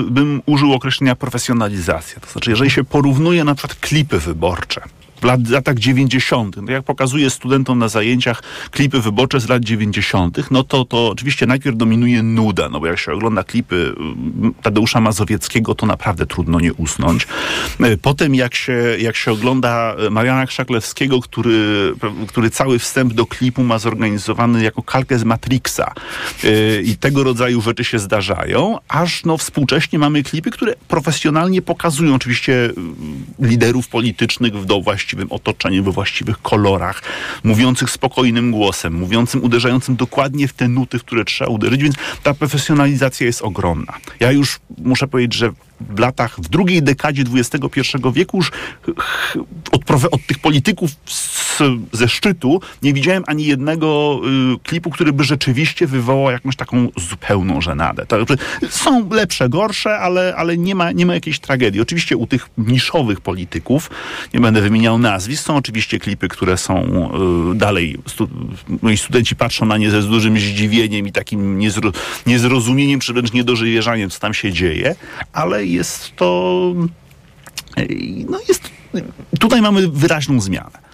bym użył określenia profesjonalizacja. To znaczy, jeżeli się porównuje na przykład klipy wyborcze w latach 90., no jak pokazuję studentom na zajęciach klipy wyborcze z lat 90., no to oczywiście najpierw dominuje nuda, no bo jak się ogląda klipy Tadeusza Mazowieckiego, to naprawdę trudno nie usnąć. Potem jak się ogląda Mariana Krzaklewskiego, który cały wstęp do klipu ma zorganizowany jako kalkę z Matrixa i tego rodzaju rzeczy się zdarzają, aż współcześnie mamy klipy, które profesjonalnie pokazują oczywiście liderów politycznych we właściwym otoczeniu, we właściwych kolorach, mówiących spokojnym głosem, uderzającym dokładnie w te nuty, w które trzeba uderzyć, więc ta profesjonalizacja jest ogromna. Ja już muszę powiedzieć, że w drugiej dekadzie XXI wieku już od tych polityków ze szczytu nie widziałem ani jednego klipu, który by rzeczywiście wywołał jakąś taką zupełną żenadę. To, są lepsze, gorsze, ale nie ma jakiejś tragedii. Oczywiście u tych niszowych polityków, nie będę wymieniał nazwisk, są oczywiście klipy, które są dalej. Moi studenci patrzą na nie ze dużym zdziwieniem i takim niezrozumieniem, czy wręcz niedożywierzaniem, co tam się dzieje, ale jest to... Tutaj mamy wyraźną zmianę.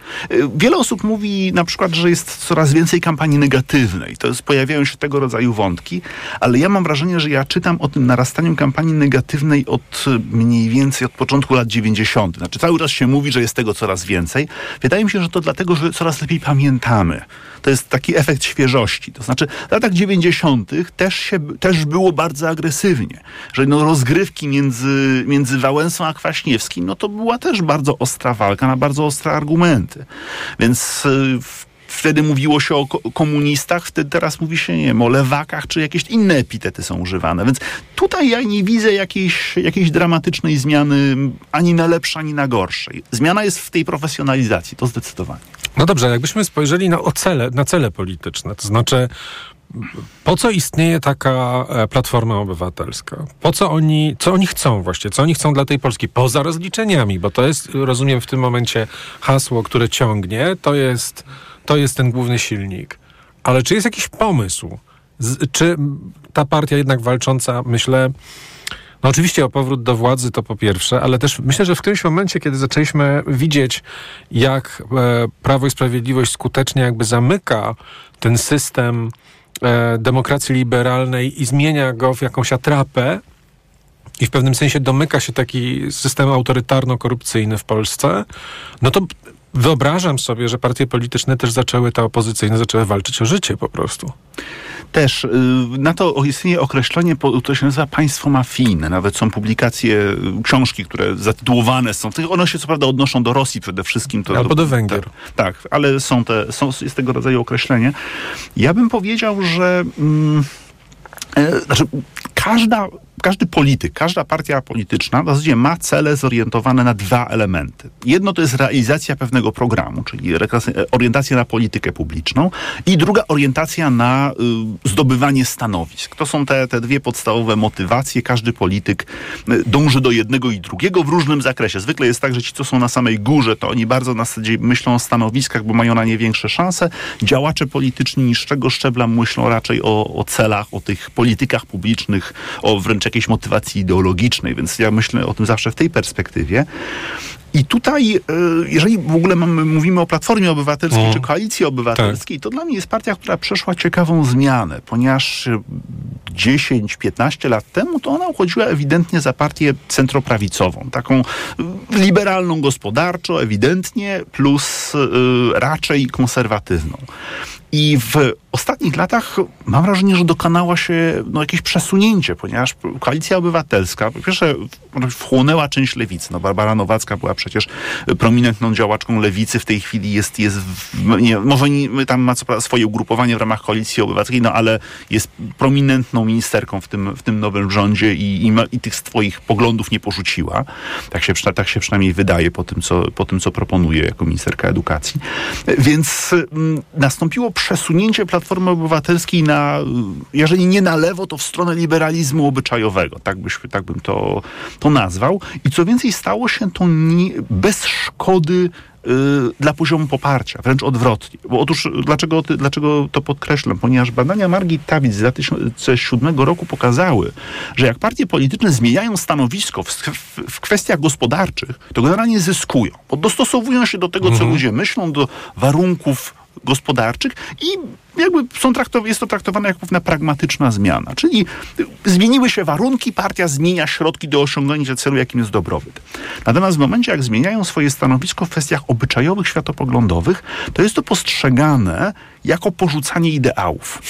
Wiele osób mówi na przykład, że jest coraz więcej kampanii negatywnej. To jest, pojawiają się tego rodzaju wątki, ale ja mam wrażenie, że ja czytam o tym narastaniu kampanii negatywnej od mniej więcej od początku lat 90. Znaczy cały czas się mówi, że jest tego coraz więcej. Wydaje mi się, że to dlatego, że coraz lepiej pamiętamy. To jest taki efekt świeżości. To znaczy w latach 90. też było bardzo agresywnie. Że no, rozgrywki między Wałęsą a Kwaśniewskim, no to była też bardzo ostra walka na bardzo ostre argumenty. Więc wtedy mówiło się o komunistach, wtedy teraz mówi się, nie wiem, o lewakach, czy jakieś inne epitety są używane. Więc tutaj ja nie widzę jakiejś dramatycznej zmiany, ani na lepsze, ani na gorszej. Zmiana jest w tej profesjonalizacji, to zdecydowanie. No dobrze, jakbyśmy spojrzeli na cele polityczne, to znaczy po co istnieje taka Platforma Obywatelska? Co oni chcą dla tej Polski? Poza rozliczeniami, bo to jest, rozumiem, w tym momencie hasło, które ciągnie, to jest ten główny silnik. Ale czy jest jakiś pomysł? Czy ta partia jednak walcząca, myślę, no oczywiście o powrót do władzy to po pierwsze, ale też myślę, że w którymś momencie, kiedy zaczęliśmy widzieć, jak Prawo i Sprawiedliwość skutecznie jakby zamyka ten system demokracji liberalnej i zmienia go w jakąś atrapę i w pewnym sensie domyka się taki system autorytarno-korupcyjny w Polsce, no to wyobrażam sobie, że partie polityczne też zaczęły walczyć o życie po prostu. Też na to istnieje określenie, które się nazywa państwo mafijne. Nawet są publikacje, książki, które zatytułowane są. One się co prawda odnoszą do Rosji przede wszystkim. Albo do Węgier. Tak, ale jest tego rodzaju określenie. Ja bym powiedział, że każdy polityk, każda partia polityczna w zasadzie ma cele zorientowane na dwa elementy. Jedno to jest realizacja pewnego programu, czyli orientacja na politykę publiczną i druga orientacja na zdobywanie stanowisk. To są te dwie podstawowe motywacje. Każdy polityk dąży do jednego i drugiego w różnym zakresie. Zwykle jest tak, że ci, co są na samej górze, to oni bardzo na zasadzie myślą o stanowiskach, bo mają na nie większe szanse. Działacze polityczni niższego szczebla myślą raczej o celach, o tych politykach publicznych, o wręcz jakiejś motywacji ideologicznej, więc ja myślę o tym zawsze w tej perspektywie. I tutaj, jeżeli w ogóle mówimy o Platformie Obywatelskiej czy Koalicji Obywatelskiej, tak, to dla mnie jest partia, która przeszła ciekawą zmianę, ponieważ 10-15 lat temu to ona uchodziła ewidentnie za partię centroprawicową, taką liberalną gospodarczo, ewidentnie, plus raczej konserwatywną. I w ostatnich latach mam wrażenie, że dokonało się jakieś przesunięcie, ponieważ Koalicja Obywatelska, po pierwsze, wchłonęła część lewicy. Barbara Nowacka była przecież prominentną działaczką lewicy. W tej chwili tam ma co prawda swoje ugrupowanie w ramach Koalicji Obywatelskiej, ale jest prominentną ministerką w tym nowym rządzie i tych swoich poglądów nie porzuciła. Tak się przynajmniej wydaje po tym, co proponuje jako ministerka edukacji. Więc nastąpiło przesunięcie Platformy Obywatelskiej na, jeżeli nie na lewo, to w stronę liberalizmu obyczajowego. Tak bym to nazwał. I co więcej, stało się to bez szkody dla poziomu poparcia, wręcz odwrotnie. Bo otóż dlaczego to podkreślam? Ponieważ badania Margit Tawic z 2007 roku pokazały, że jak partie polityczne zmieniają stanowisko w kwestiach gospodarczych, to generalnie zyskują, bo dostosowują się do tego, co ludzie myślą, do warunków gospodarczych i jakby jest to traktowane jak pewna pragmatyczna zmiana. Czyli zmieniły się warunki, partia zmienia środki do osiągnięcia celu, jakim jest dobrobyt. Natomiast w momencie, jak zmieniają swoje stanowisko w kwestiach obyczajowych, światopoglądowych, to jest to postrzegane jako porzucanie ideałów.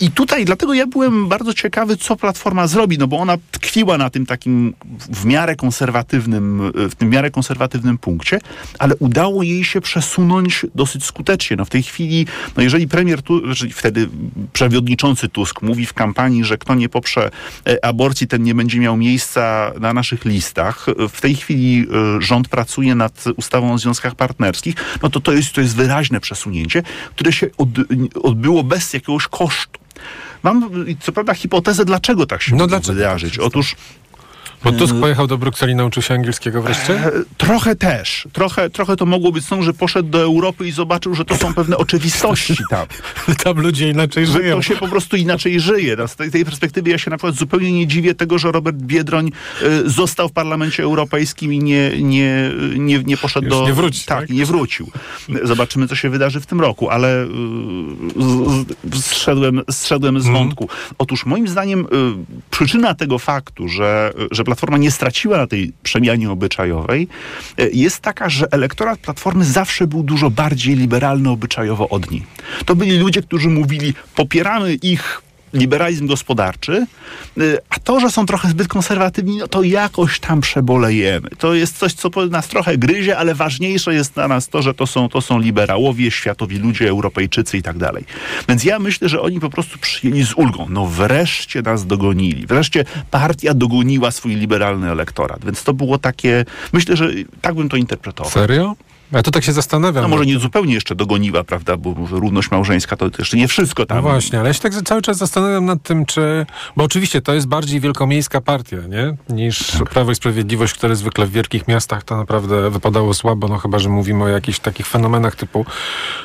I tutaj dlatego ja byłem bardzo ciekawy, co Platforma zrobi, bo ona tkwiła na tym takim w miarę konserwatywnym punkcie, ale udało jej się przesunąć dosyć skutecznie. W tej chwili, jeżeli premier Tusk, wtedy przewodniczący Tusk mówi w kampanii, że kto nie poprze aborcji, ten nie będzie miał miejsca na naszych listach. W tej chwili rząd pracuje nad ustawą o związkach partnerskich. To jest wyraźne przesunięcie, które się odbyło bez jakiegoś kosztu. Mam co prawda hipotezę, dlaczego tak się może wydarzyć. Otóż Bo Tusk pojechał do Brukseli i nauczył się angielskiego wreszcie? Trochę też. Trochę to mogło być stąd, że poszedł do Europy i zobaczył, że to są pewne oczywistości tam. Tam ludzie inaczej żyją. To się po prostu inaczej żyje. Z tej perspektywy ja się na przykład zupełnie nie dziwię tego, że Robert Biedroń został w Parlamencie Europejskim i nie poszedł już do... nie wróci. Tak, nie wrócił. Zobaczymy, co się wydarzy w tym roku, ale zszedłem z wątku. Otóż moim zdaniem przyczyna tego faktu, że Platforma nie straciła na tej przemianie obyczajowej, jest taka, że elektorat Platformy zawsze był dużo bardziej liberalny obyczajowo od niej. To byli ludzie, którzy mówili, popieramy ich liberalizm gospodarczy, a to, że są trochę zbyt konserwatywni, no to jakoś tam przebolejemy. To jest coś, co nas trochę gryzie, ale ważniejsze jest dla nas to, że to są liberałowie, światowi ludzie, Europejczycy i tak dalej. Więc ja myślę, że oni po prostu przyjęli z ulgą. No wreszcie nas dogonili. Wreszcie partia dogoniła swój liberalny elektorat. Więc to było takie... Myślę, że tak bym to interpretował. Serio? Ja to tak się zastanawiam. No może nie zupełnie jeszcze dogoniła, prawda, bo równość małżeńska to jeszcze nie wszystko tam. No właśnie, ale ja się tak cały czas zastanawiam nad tym, czy... Bo oczywiście to jest bardziej wielkomiejska partia, nie? Niż Prawo i Sprawiedliwość, które zwykle w wielkich miastach to naprawdę wypadało słabo, no chyba, że mówimy o jakichś takich fenomenach typu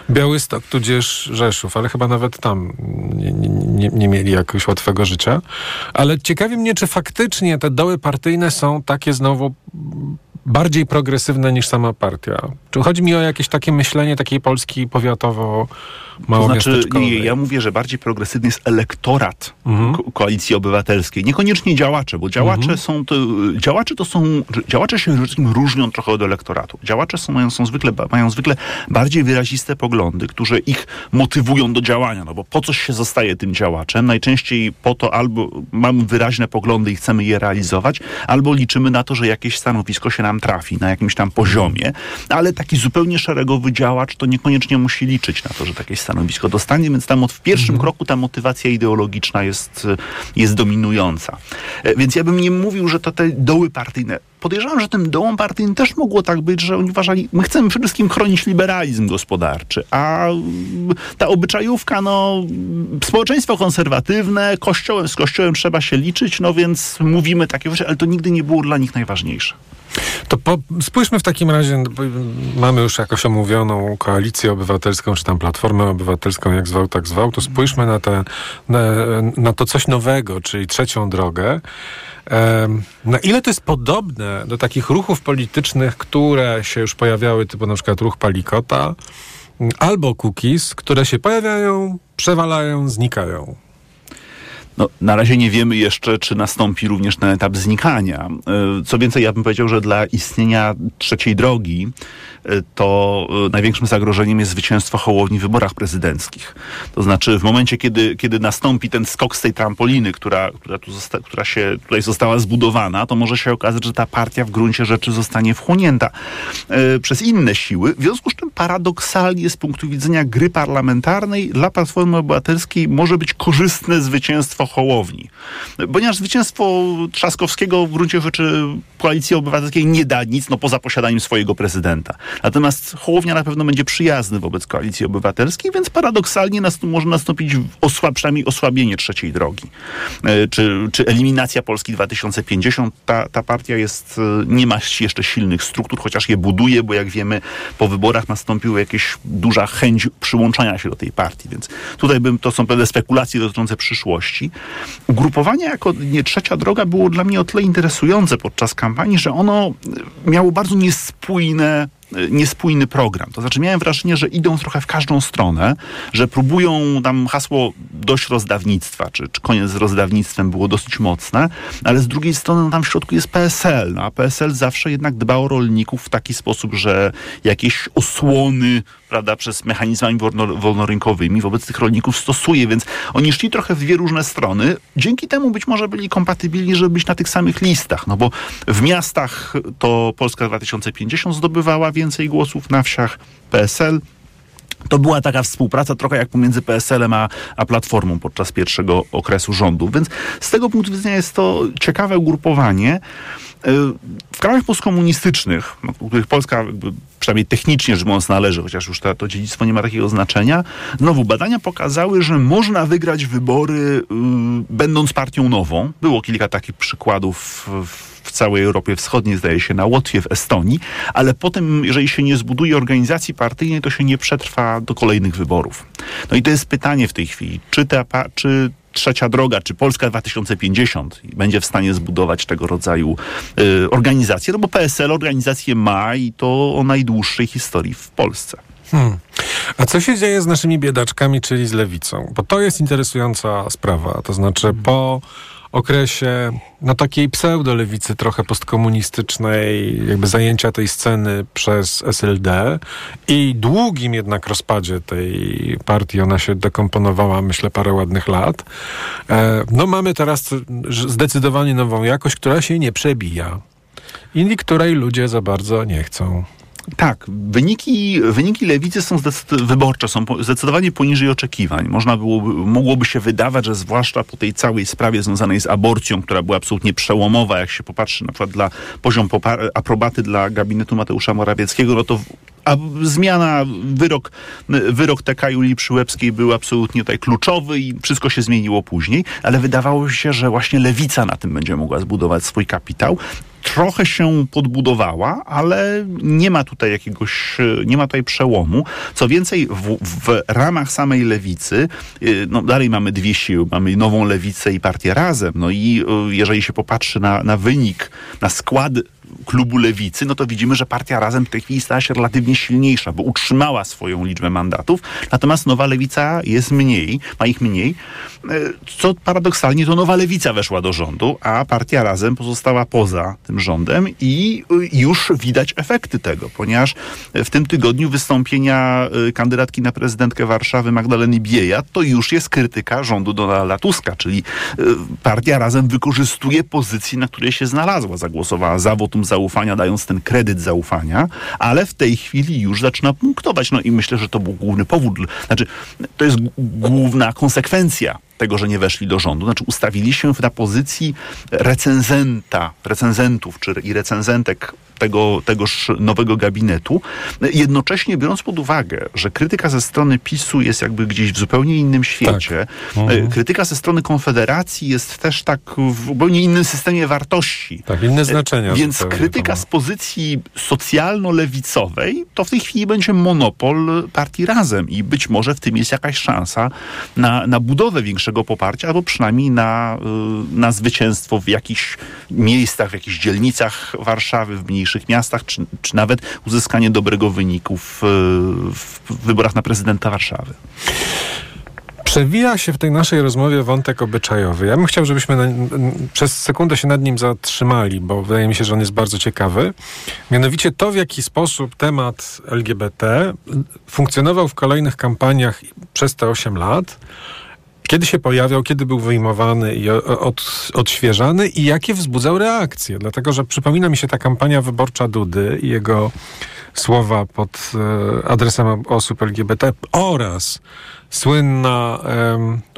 Białystok, tudzież Rzeszów, ale chyba nawet tam nie mieli jakiegoś łatwego życia. Ale ciekawi mnie, czy faktycznie te doły partyjne są takie znowu... bardziej progresywne niż sama partia. Czy chodzi mi o jakieś takie myślenie takiej Polski powiatowo-małomiasteczkowej? To znaczy, nie, ja mówię, że bardziej progresywny jest elektorat Koalicji Obywatelskiej. Niekoniecznie działacze, bo działacze się różnią trochę od elektoratu. Działacze mają zwykle bardziej wyraziste poglądy, które ich motywują do działania, no bo po coś się zostaje tym działaczem. Najczęściej po to albo mamy wyraźne poglądy i chcemy je realizować, albo liczymy na to, że jakieś stanowisko się nam trafi na jakimś tam poziomie, ale taki zupełnie szeregowy działacz to niekoniecznie musi liczyć na to, że takie stanowisko dostanie, więc tam w pierwszym kroku ta motywacja ideologiczna jest dominująca. Więc ja bym nie mówił, że to te doły partyjne. Podejrzewam, że tym dołom partyjnym też mogło tak być, że oni uważali, my chcemy przede wszystkim chronić liberalizm gospodarczy, a ta obyczajówka, no społeczeństwo konserwatywne, z kościołem trzeba się liczyć, no więc mówimy takie rzeczy, ale to nigdy nie było dla nich najważniejsze. To spójrzmy w takim razie, mamy już jakoś omówioną Koalicję Obywatelską, czy tam Platformę Obywatelską, jak zwał, tak zwał, to spójrzmy na to coś nowego, czyli trzecią drogę. Na ile to jest podobne do takich ruchów politycznych, które się już pojawiały, typu na przykład ruch Palikota, albo Kukiz, które się pojawiają, przewalają, znikają? No, na razie nie wiemy jeszcze, czy nastąpi również ten etap znikania. Co więcej, ja bym powiedział, że dla istnienia trzeciej drogi to największym zagrożeniem jest zwycięstwo Hołowni w wyborach prezydenckich. To znaczy w momencie, kiedy nastąpi ten skok z tej trampoliny, która została zbudowana, to może się okazać, że ta partia w gruncie rzeczy zostanie wchłonięta przez inne siły. W związku z czym paradoksalnie z punktu widzenia gry parlamentarnej dla Platformy Obywatelskiej może być korzystne zwycięstwo Hołowni. Ponieważ zwycięstwo Trzaskowskiego w gruncie rzeczy Koalicji Obywatelskiej nie da nic, no poza posiadaniem swojego prezydenta. Natomiast Hołownia na pewno będzie przyjazny wobec Koalicji Obywatelskiej, więc paradoksalnie może nastąpić przynajmniej osłabienie trzeciej drogi. Czy eliminacja Polski 2050. Ta partia nie ma jeszcze silnych struktur, chociaż je buduje, bo jak wiemy, po wyborach nastąpiła jakaś duża chęć przyłączania się do tej partii. Więc tutaj to są pewne spekulacje dotyczące przyszłości. Ugrupowanie jako trzecia droga było dla mnie o tyle interesujące podczas kampanii, że ono miało bardzo niespójny program. To znaczy miałem wrażenie, że idą trochę w każdą stronę, że próbują tam hasło dość rozdawnictwa, czy koniec z rozdawnictwem było dosyć mocne, ale z drugiej strony tam w środku jest PSL, a PSL zawsze jednak dba o rolników w taki sposób, że jakieś osłony, prawda, przez mechanizmami wolnorynkowymi wobec tych rolników stosuje, więc oni szli trochę w dwie różne strony. Dzięki temu być może byli kompatybilni, żeby być na tych samych listach, no bo w miastach to Polska 2050 zdobywała więcej głosów, na wsiach PSL. To była taka współpraca trochę jak pomiędzy PSL-em a Platformą podczas pierwszego okresu rządu. Więc z tego punktu widzenia jest to ciekawe ugrupowanie. W krajach postkomunistycznych, w których Polska przynajmniej technicznie rzecz biorąc należy, chociaż już to dziedzictwo nie ma takiego znaczenia, znowu badania pokazały, że można wygrać wybory będąc partią nową. Było kilka takich przykładów w całej Europie Wschodniej, zdaje się na Łotwie, w Estonii, ale potem, jeżeli się nie zbuduje organizacji partyjnej, to się nie przetrwa do kolejnych wyborów. No i to jest pytanie w tej chwili, czy Trzecia droga, czy Polska 2050 będzie w stanie zbudować tego rodzaju organizację? No bo PSL organizację ma i to o najdłuższej historii w Polsce. A co się dzieje z naszymi biedaczkami, czyli z lewicą? Bo to jest interesująca sprawa. To znaczy po okresie takiej pseudolewicy trochę postkomunistycznej, jakby zajęcia tej sceny przez SLD i długim jednak rozpadzie tej partii, ona się dekomponowała, myślę, parę ładnych lat. Mamy teraz zdecydowanie nową jakość, która się nie przebija i której ludzie za bardzo nie chcą. Tak, wyniki lewicy wyborcze są zdecydowanie poniżej oczekiwań. Mogłoby się wydawać, że zwłaszcza po tej całej sprawie związanej z aborcją, która była absolutnie przełomowa, jak się popatrzy na przykład na poziom aprobaty dla gabinetu Mateusza Morawieckiego, no to zmiana, wyrok TK Julii Przyłębskiej był absolutnie tutaj kluczowy i wszystko się zmieniło później, ale wydawało się, że właśnie lewica na tym będzie mogła zbudować swój kapitał. Trochę się podbudowała, ale nie ma tutaj przełomu. Co więcej, w ramach samej lewicy, dalej mamy dwie siły, mamy Nową Lewicę i partię Razem. No i jeżeli się popatrzy na wynik, na skład klubu lewicy, no to widzimy, że partia Razem w tej chwili stała się relatywnie silniejsza, bo utrzymała swoją liczbę mandatów, natomiast Nowa Lewica ma ich mniej, co paradoksalnie to Nowa Lewica weszła do rządu, a partia Razem pozostała poza tym rządem i już widać efekty tego, ponieważ w tym tygodniu wystąpienia kandydatki na prezydentkę Warszawy Magdaleny Bieja to już jest krytyka rządu Donalda Tuska, czyli partia Razem wykorzystuje pozycję, na której się znalazła, zagłosowała za wotum zaufania, dając ten kredyt zaufania, ale w tej chwili już zaczyna punktować. No i myślę, że to był główny powód. Znaczy, to jest główna konsekwencja tego, że nie weszli do rządu. Znaczy, ustawili się na pozycji recenzentów i recenzentek tegoż nowego gabinetu, jednocześnie biorąc pod uwagę, że krytyka ze strony PiS-u jest jakby gdzieś w zupełnie innym świecie. Tak. Krytyka ze strony Konfederacji jest też tak w zupełnie innym systemie wartości. Tak, inne znaczenia. Więc krytyka z pozycji socjalno-lewicowej to w tej chwili będzie monopol partii Razem i być może w tym jest jakaś szansa na budowę większego poparcia, albo przynajmniej na zwycięstwo w jakichś miejscach, w jakichś dzielnicach Warszawy, w mniejszych miastach, czy nawet uzyskanie dobrego wyniku w wyborach na prezydenta Warszawy. Przewija się w tej naszej rozmowie wątek obyczajowy. Ja bym chciał, żebyśmy przez sekundę się nad nim zatrzymali, bo wydaje mi się, że on jest bardzo ciekawy. Mianowicie to, w jaki sposób temat LGBT funkcjonował w kolejnych kampaniach przez te 8 lat, kiedy się pojawiał, kiedy był wyjmowany i odświeżany i jakie wzbudzał reakcje. Dlatego, że przypomina mi się ta kampania wyborcza Dudy i jego słowa pod adresem osób LGBT oraz słynna,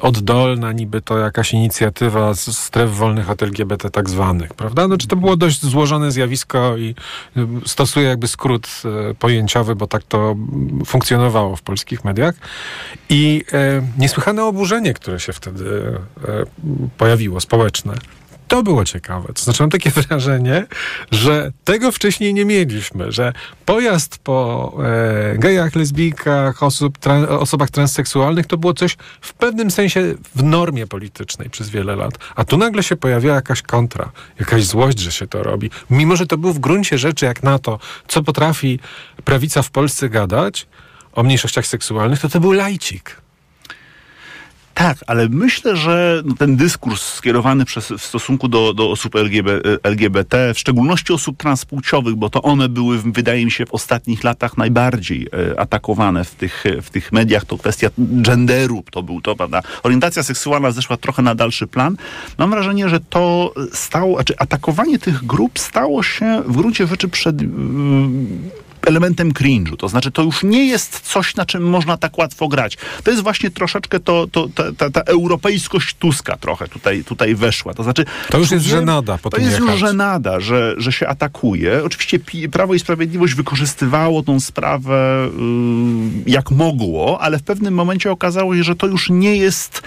oddolna niby to jakaś inicjatywa z stref wolnych od LGBT tak zwanych, prawda? No, czy to było dość złożone zjawisko i stosuję jakby skrót pojęciowy, bo tak to funkcjonowało w polskich mediach. I niesłychane oburzenie, które się wtedy pojawiło, społeczne. To było ciekawe. To znaczy mam takie wrażenie, że tego wcześniej nie mieliśmy, że pojazd po gejach, lesbijkach, osobach transseksualnych to było coś w pewnym sensie w normie politycznej przez wiele lat. A tu nagle się pojawiła jakaś kontra, jakaś złość, że się to robi. Mimo, że to był w gruncie rzeczy jak na to, co potrafi prawica w Polsce gadać o mniejszościach seksualnych, to był lajcik. Tak, ale myślę, że ten dyskurs skierowany w stosunku do osób LGBT, w szczególności osób transpłciowych, bo to one były, wydaje mi się, w ostatnich latach najbardziej atakowane w tych mediach, to kwestia genderu, prawda? Orientacja seksualna zeszła trochę na dalszy plan. Mam wrażenie, że to atakowanie tych grup stało się w gruncie rzeczy elementem cringe'u. To znaczy, to już nie jest coś, na czym można tak łatwo grać. To jest właśnie troszeczkę ta europejskość Tuska trochę tutaj weszła. To znaczy, to już jest żenada. To jest już żenada, że się atakuje. Oczywiście Prawo i Sprawiedliwość wykorzystywało tą sprawę jak mogło, ale w pewnym momencie okazało się, że to już nie jest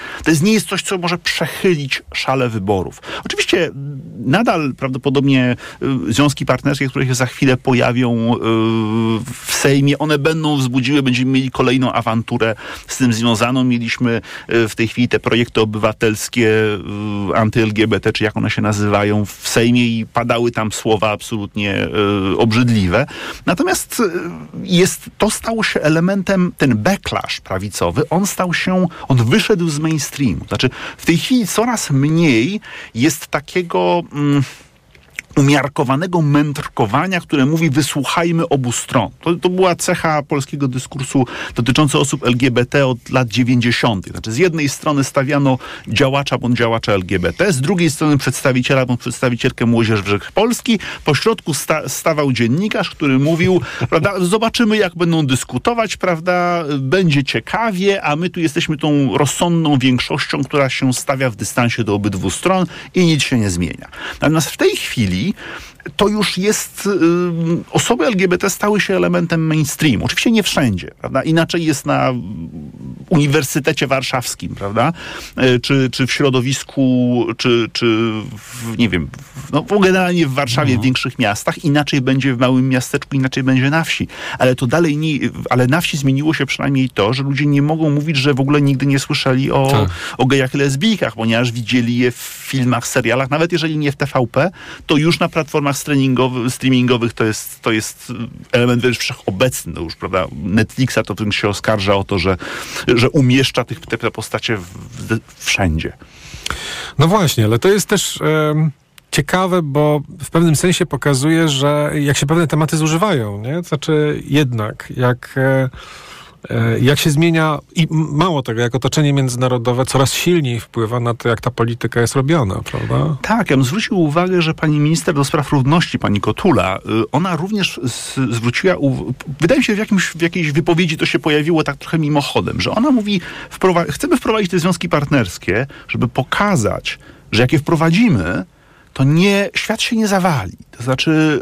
coś, co może przechylić szale wyborów. Oczywiście nadal prawdopodobnie związki partnerskie, które się za chwilę pojawią w Sejmie, one będą wzbudziły, będziemy mieli kolejną awanturę z tym związaną. Mieliśmy w tej chwili te projekty obywatelskie, anty-LGBT, czy jak one się nazywają, w Sejmie i padały tam słowa absolutnie obrzydliwe. Natomiast to stało się elementem, ten backlash prawicowy, on wyszedł z mainstreamu. Znaczy, w tej chwili coraz mniej jest takiego umiarkowanego mędrkowania, które mówi, wysłuchajmy obu stron. To była cecha polskiego dyskursu dotycząca osób LGBT od lat 90. Znaczy, z jednej strony stawiano działacza bądź działacza LGBT, z drugiej strony przedstawiciela bądź przedstawicielkę Młodzieży Polski, po środku stawał dziennikarz, który mówił, prawda, zobaczymy, jak będą dyskutować, prawda, będzie ciekawie, a my tu jesteśmy tą rozsądną większością, która się stawia w dystansie do obydwu stron i nic się nie zmienia. Natomiast w tej chwili to już jest, osoby LGBT stały się elementem mainstreamu. Oczywiście nie wszędzie, prawda? Inaczej jest na Uniwersytecie Warszawskim, prawda? Czy w środowisku, czy w, nie wiem, generalnie w Warszawie, w większych miastach. Inaczej będzie w małym miasteczku, inaczej będzie na wsi. Ale to dalej nie, ale na wsi zmieniło się przynajmniej to, że ludzie nie mogą mówić, że w ogóle nigdy nie słyszeli o gejach i lesbijkach, ponieważ widzieli je w filmach, serialach, nawet jeżeli nie w TVP, to już na platformach streamingowych to jest element wszechobecny. Już, prawda? Netflixa to tym się oskarża o to, że umieszcza te postacie wszędzie. No właśnie, ale to jest też ciekawe, bo w pewnym sensie pokazuje, że jak się pewne tematy zużywają, nie? To znaczy jednak, jak się zmienia, i mało tego, jak otoczenie międzynarodowe coraz silniej wpływa na to, jak ta polityka jest robiona, prawda? Tak, ja bym zwrócił uwagę, że pani minister do spraw równości, pani Kotula, ona również zwróciła uwagę, wydaje mi się, w jakiejś wypowiedzi to się pojawiło tak trochę mimochodem, że ona mówi, chcemy wprowadzić te związki partnerskie, żeby pokazać, że jak je wprowadzimy, to świat się nie zawali. To znaczy,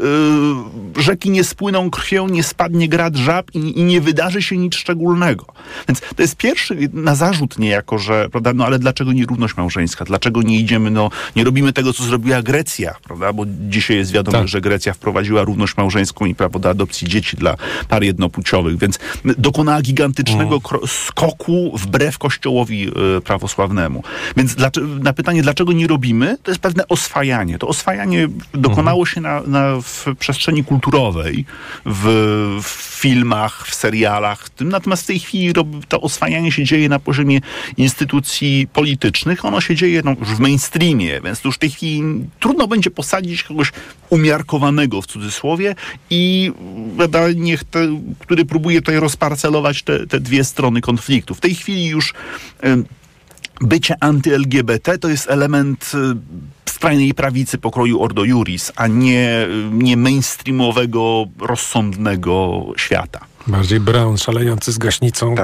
rzeki nie spłyną krwią, nie spadnie grad żab i nie wydarzy się nic szczególnego. Więc to jest pierwszy na zarzut niejako, że, prawda, no ale dlaczego nie równość małżeńska? Dlaczego nie idziemy, nie robimy tego, co zrobiła Grecja, prawda? Bo dzisiaj jest wiadomo, że Grecja wprowadziła równość małżeńską i prawo do adopcji dzieci dla par jednopłciowych, więc dokonała gigantycznego skoku wbrew kościołowi prawosławnemu. Więc na pytanie, dlaczego nie robimy, to jest pewne oswajanie. To oswajanie dokonało się w przestrzeni kulturowej, w filmach, w serialach. Natomiast w tej chwili to oswajanie się dzieje na poziomie instytucji politycznych. Ono się dzieje już w mainstreamie, więc już w tej chwili trudno będzie posadzić kogoś umiarkowanego, w cudzysłowie, i który próbuje tutaj rozparcelować te dwie strony konfliktu. W tej chwili już bycie anty-LGBT to jest element skrajnej prawicy pokroju Ordo Iuris, a nie mainstreamowego, rozsądnego świata. Bardziej Brown szalejący z gaśnicą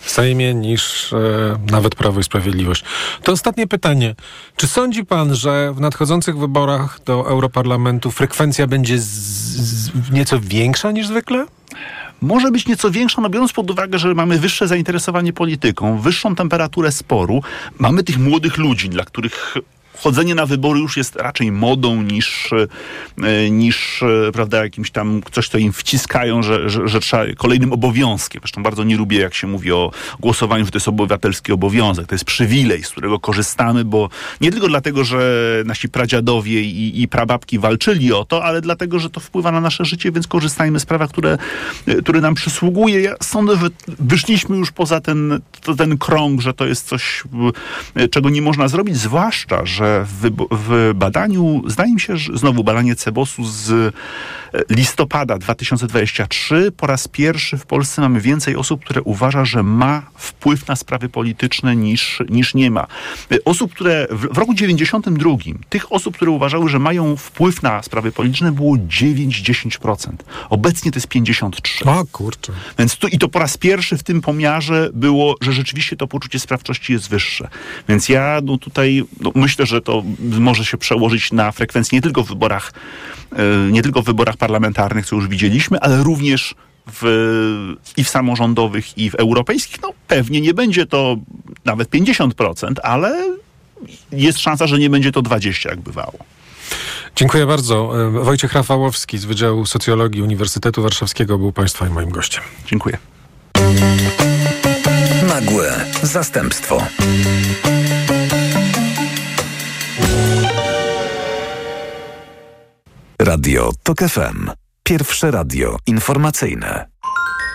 w Sejmie niż nawet Prawo i Sprawiedliwość. To ostatnie pytanie. Czy sądzi pan, że w nadchodzących wyborach do Europarlamentu frekwencja będzie nieco większa niż zwykle? Może być nieco większa, biorąc pod uwagę, że mamy wyższe zainteresowanie polityką, wyższą temperaturę sporu. Mamy tych młodych ludzi, dla których chodzenie na wybory już jest raczej modą niż prawda, jakimś tam coś, co im wciskają, że trzeba kolejnym obowiązkiem. Zresztą bardzo nie lubię, jak się mówi o głosowaniu, że to jest obywatelski obowiązek. To jest przywilej, z którego korzystamy, bo nie tylko dlatego, że nasi pradziadowie i prababki walczyli o to, ale dlatego, że to wpływa na nasze życie, więc korzystajmy z prawa, które nam przysługuje. Ja sądzę, że wyszliśmy już poza ten krąg, że to jest coś, czego nie można zrobić, zwłaszcza, że w badaniu, zdaje mi się, że znowu badanie CBOS-u z listopada 2023 po raz pierwszy w Polsce mamy więcej osób, które uważa, że ma wpływ na sprawy polityczne niż nie ma. Osób, które w roku 92, tych osób, które uważały, że mają wpływ na sprawy polityczne, było 9-10%. Obecnie to jest 53%. O kurczę. Więc tu, i to po raz pierwszy w tym pomiarze było, że rzeczywiście to poczucie sprawczości jest wyższe. Więc ja tutaj myślę, że to może się przełożyć na frekwencję nie tylko w wyborach parlamentarnych, co już widzieliśmy, ale również i w samorządowych, i w europejskich. No pewnie nie będzie to nawet 50%, ale jest szansa, że nie będzie to 20%, jak bywało. Dziękuję bardzo. Wojciech Rafałowski z Wydziału Socjologii Uniwersytetu Warszawskiego był Państwa i moim gościem. Dziękuję. Nagłe zastępstwo. Radio TOK FM. Pierwsze radio informacyjne.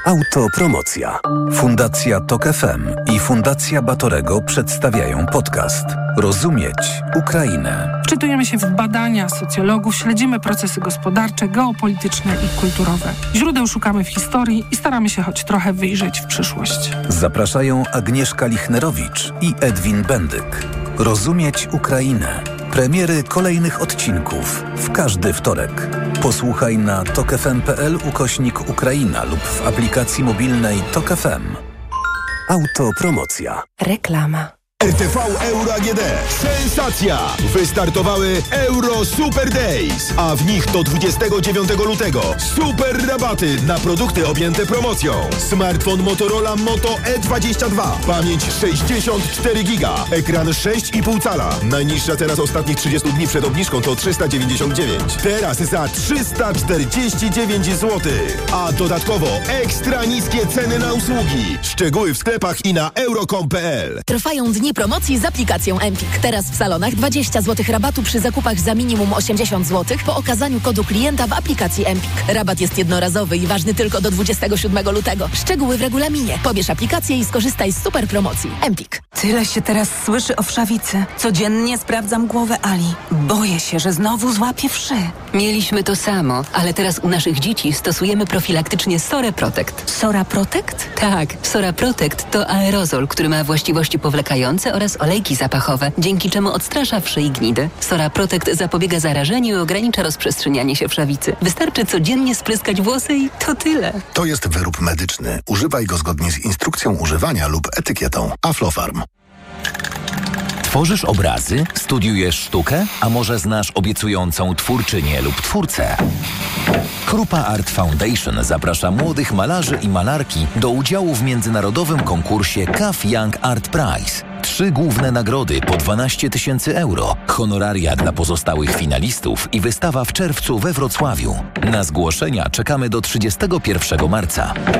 Autopromocja. Fundacja TOK FM i Fundacja Batorego przedstawiają podcast Rozumieć Ukrainę. Wczytujemy się w badania socjologów, śledzimy procesy gospodarcze, geopolityczne i kulturowe. Źródeł szukamy w historii i staramy się choć trochę wyjrzeć w przyszłość. Zapraszają Agnieszka Lichnerowicz i Edwin Bendyk. Rozumieć Ukrainę. Premiery kolejnych odcinków w każdy wtorek. Posłuchaj na tokfm.pl/Ukraina lub w aplikacji mobilnej TOK FM. Autopromocja. Reklama. RTV Euro AGD. Sensacja! Wystartowały Euro Super Days, a w nich do 29 lutego super rabaty na produkty objęte promocją. Smartfon Motorola Moto E22, pamięć 64 GB, ekran 6,5 cala. Najniższa teraz ostatnich 30 dni przed obniżką to 399. Teraz za 349 zł. A dodatkowo ekstra niskie ceny na usługi. Szczegóły w sklepach i na euro.com.pl. Trwają dni promocji z aplikacją Empik. Teraz w salonach 20 zł rabatu przy zakupach za minimum 80 zł po okazaniu kodu klienta w aplikacji Empik. Rabat jest jednorazowy i ważny tylko do 27 lutego. Szczegóły w regulaminie. Pobierz aplikację i skorzystaj z super promocji. Empik. Tyle się teraz słyszy o wszawicy. Codziennie sprawdzam głowę Ali. Boję się, że znowu złapię wszy. Mieliśmy to samo, ale teraz u naszych dzieci stosujemy profilaktycznie Sorę Protect. Sora Protect? Tak. Sora Protect to aerozol, który ma właściwości powlekające oraz olejki zapachowe, dzięki czemu odstrasza wszy i gnidy. Sora Protect zapobiega zarażeniu i ogranicza rozprzestrzenianie się wszawicy. Wystarczy codziennie spryskać włosy i to tyle. To jest wyrób medyczny. Używaj go zgodnie z instrukcją używania lub etykietą Aflofarm. Tworzysz obrazy? Studiujesz sztukę? A może znasz obiecującą twórczynię lub twórcę? Krupa Art Foundation zaprasza młodych malarzy i malarki do udziału w międzynarodowym konkursie CAF Young Art Prize. 3 główne nagrody po 12 000 euro, honoraria dla pozostałych finalistów i wystawa w czerwcu we Wrocławiu. Na zgłoszenia czekamy do 31 marca.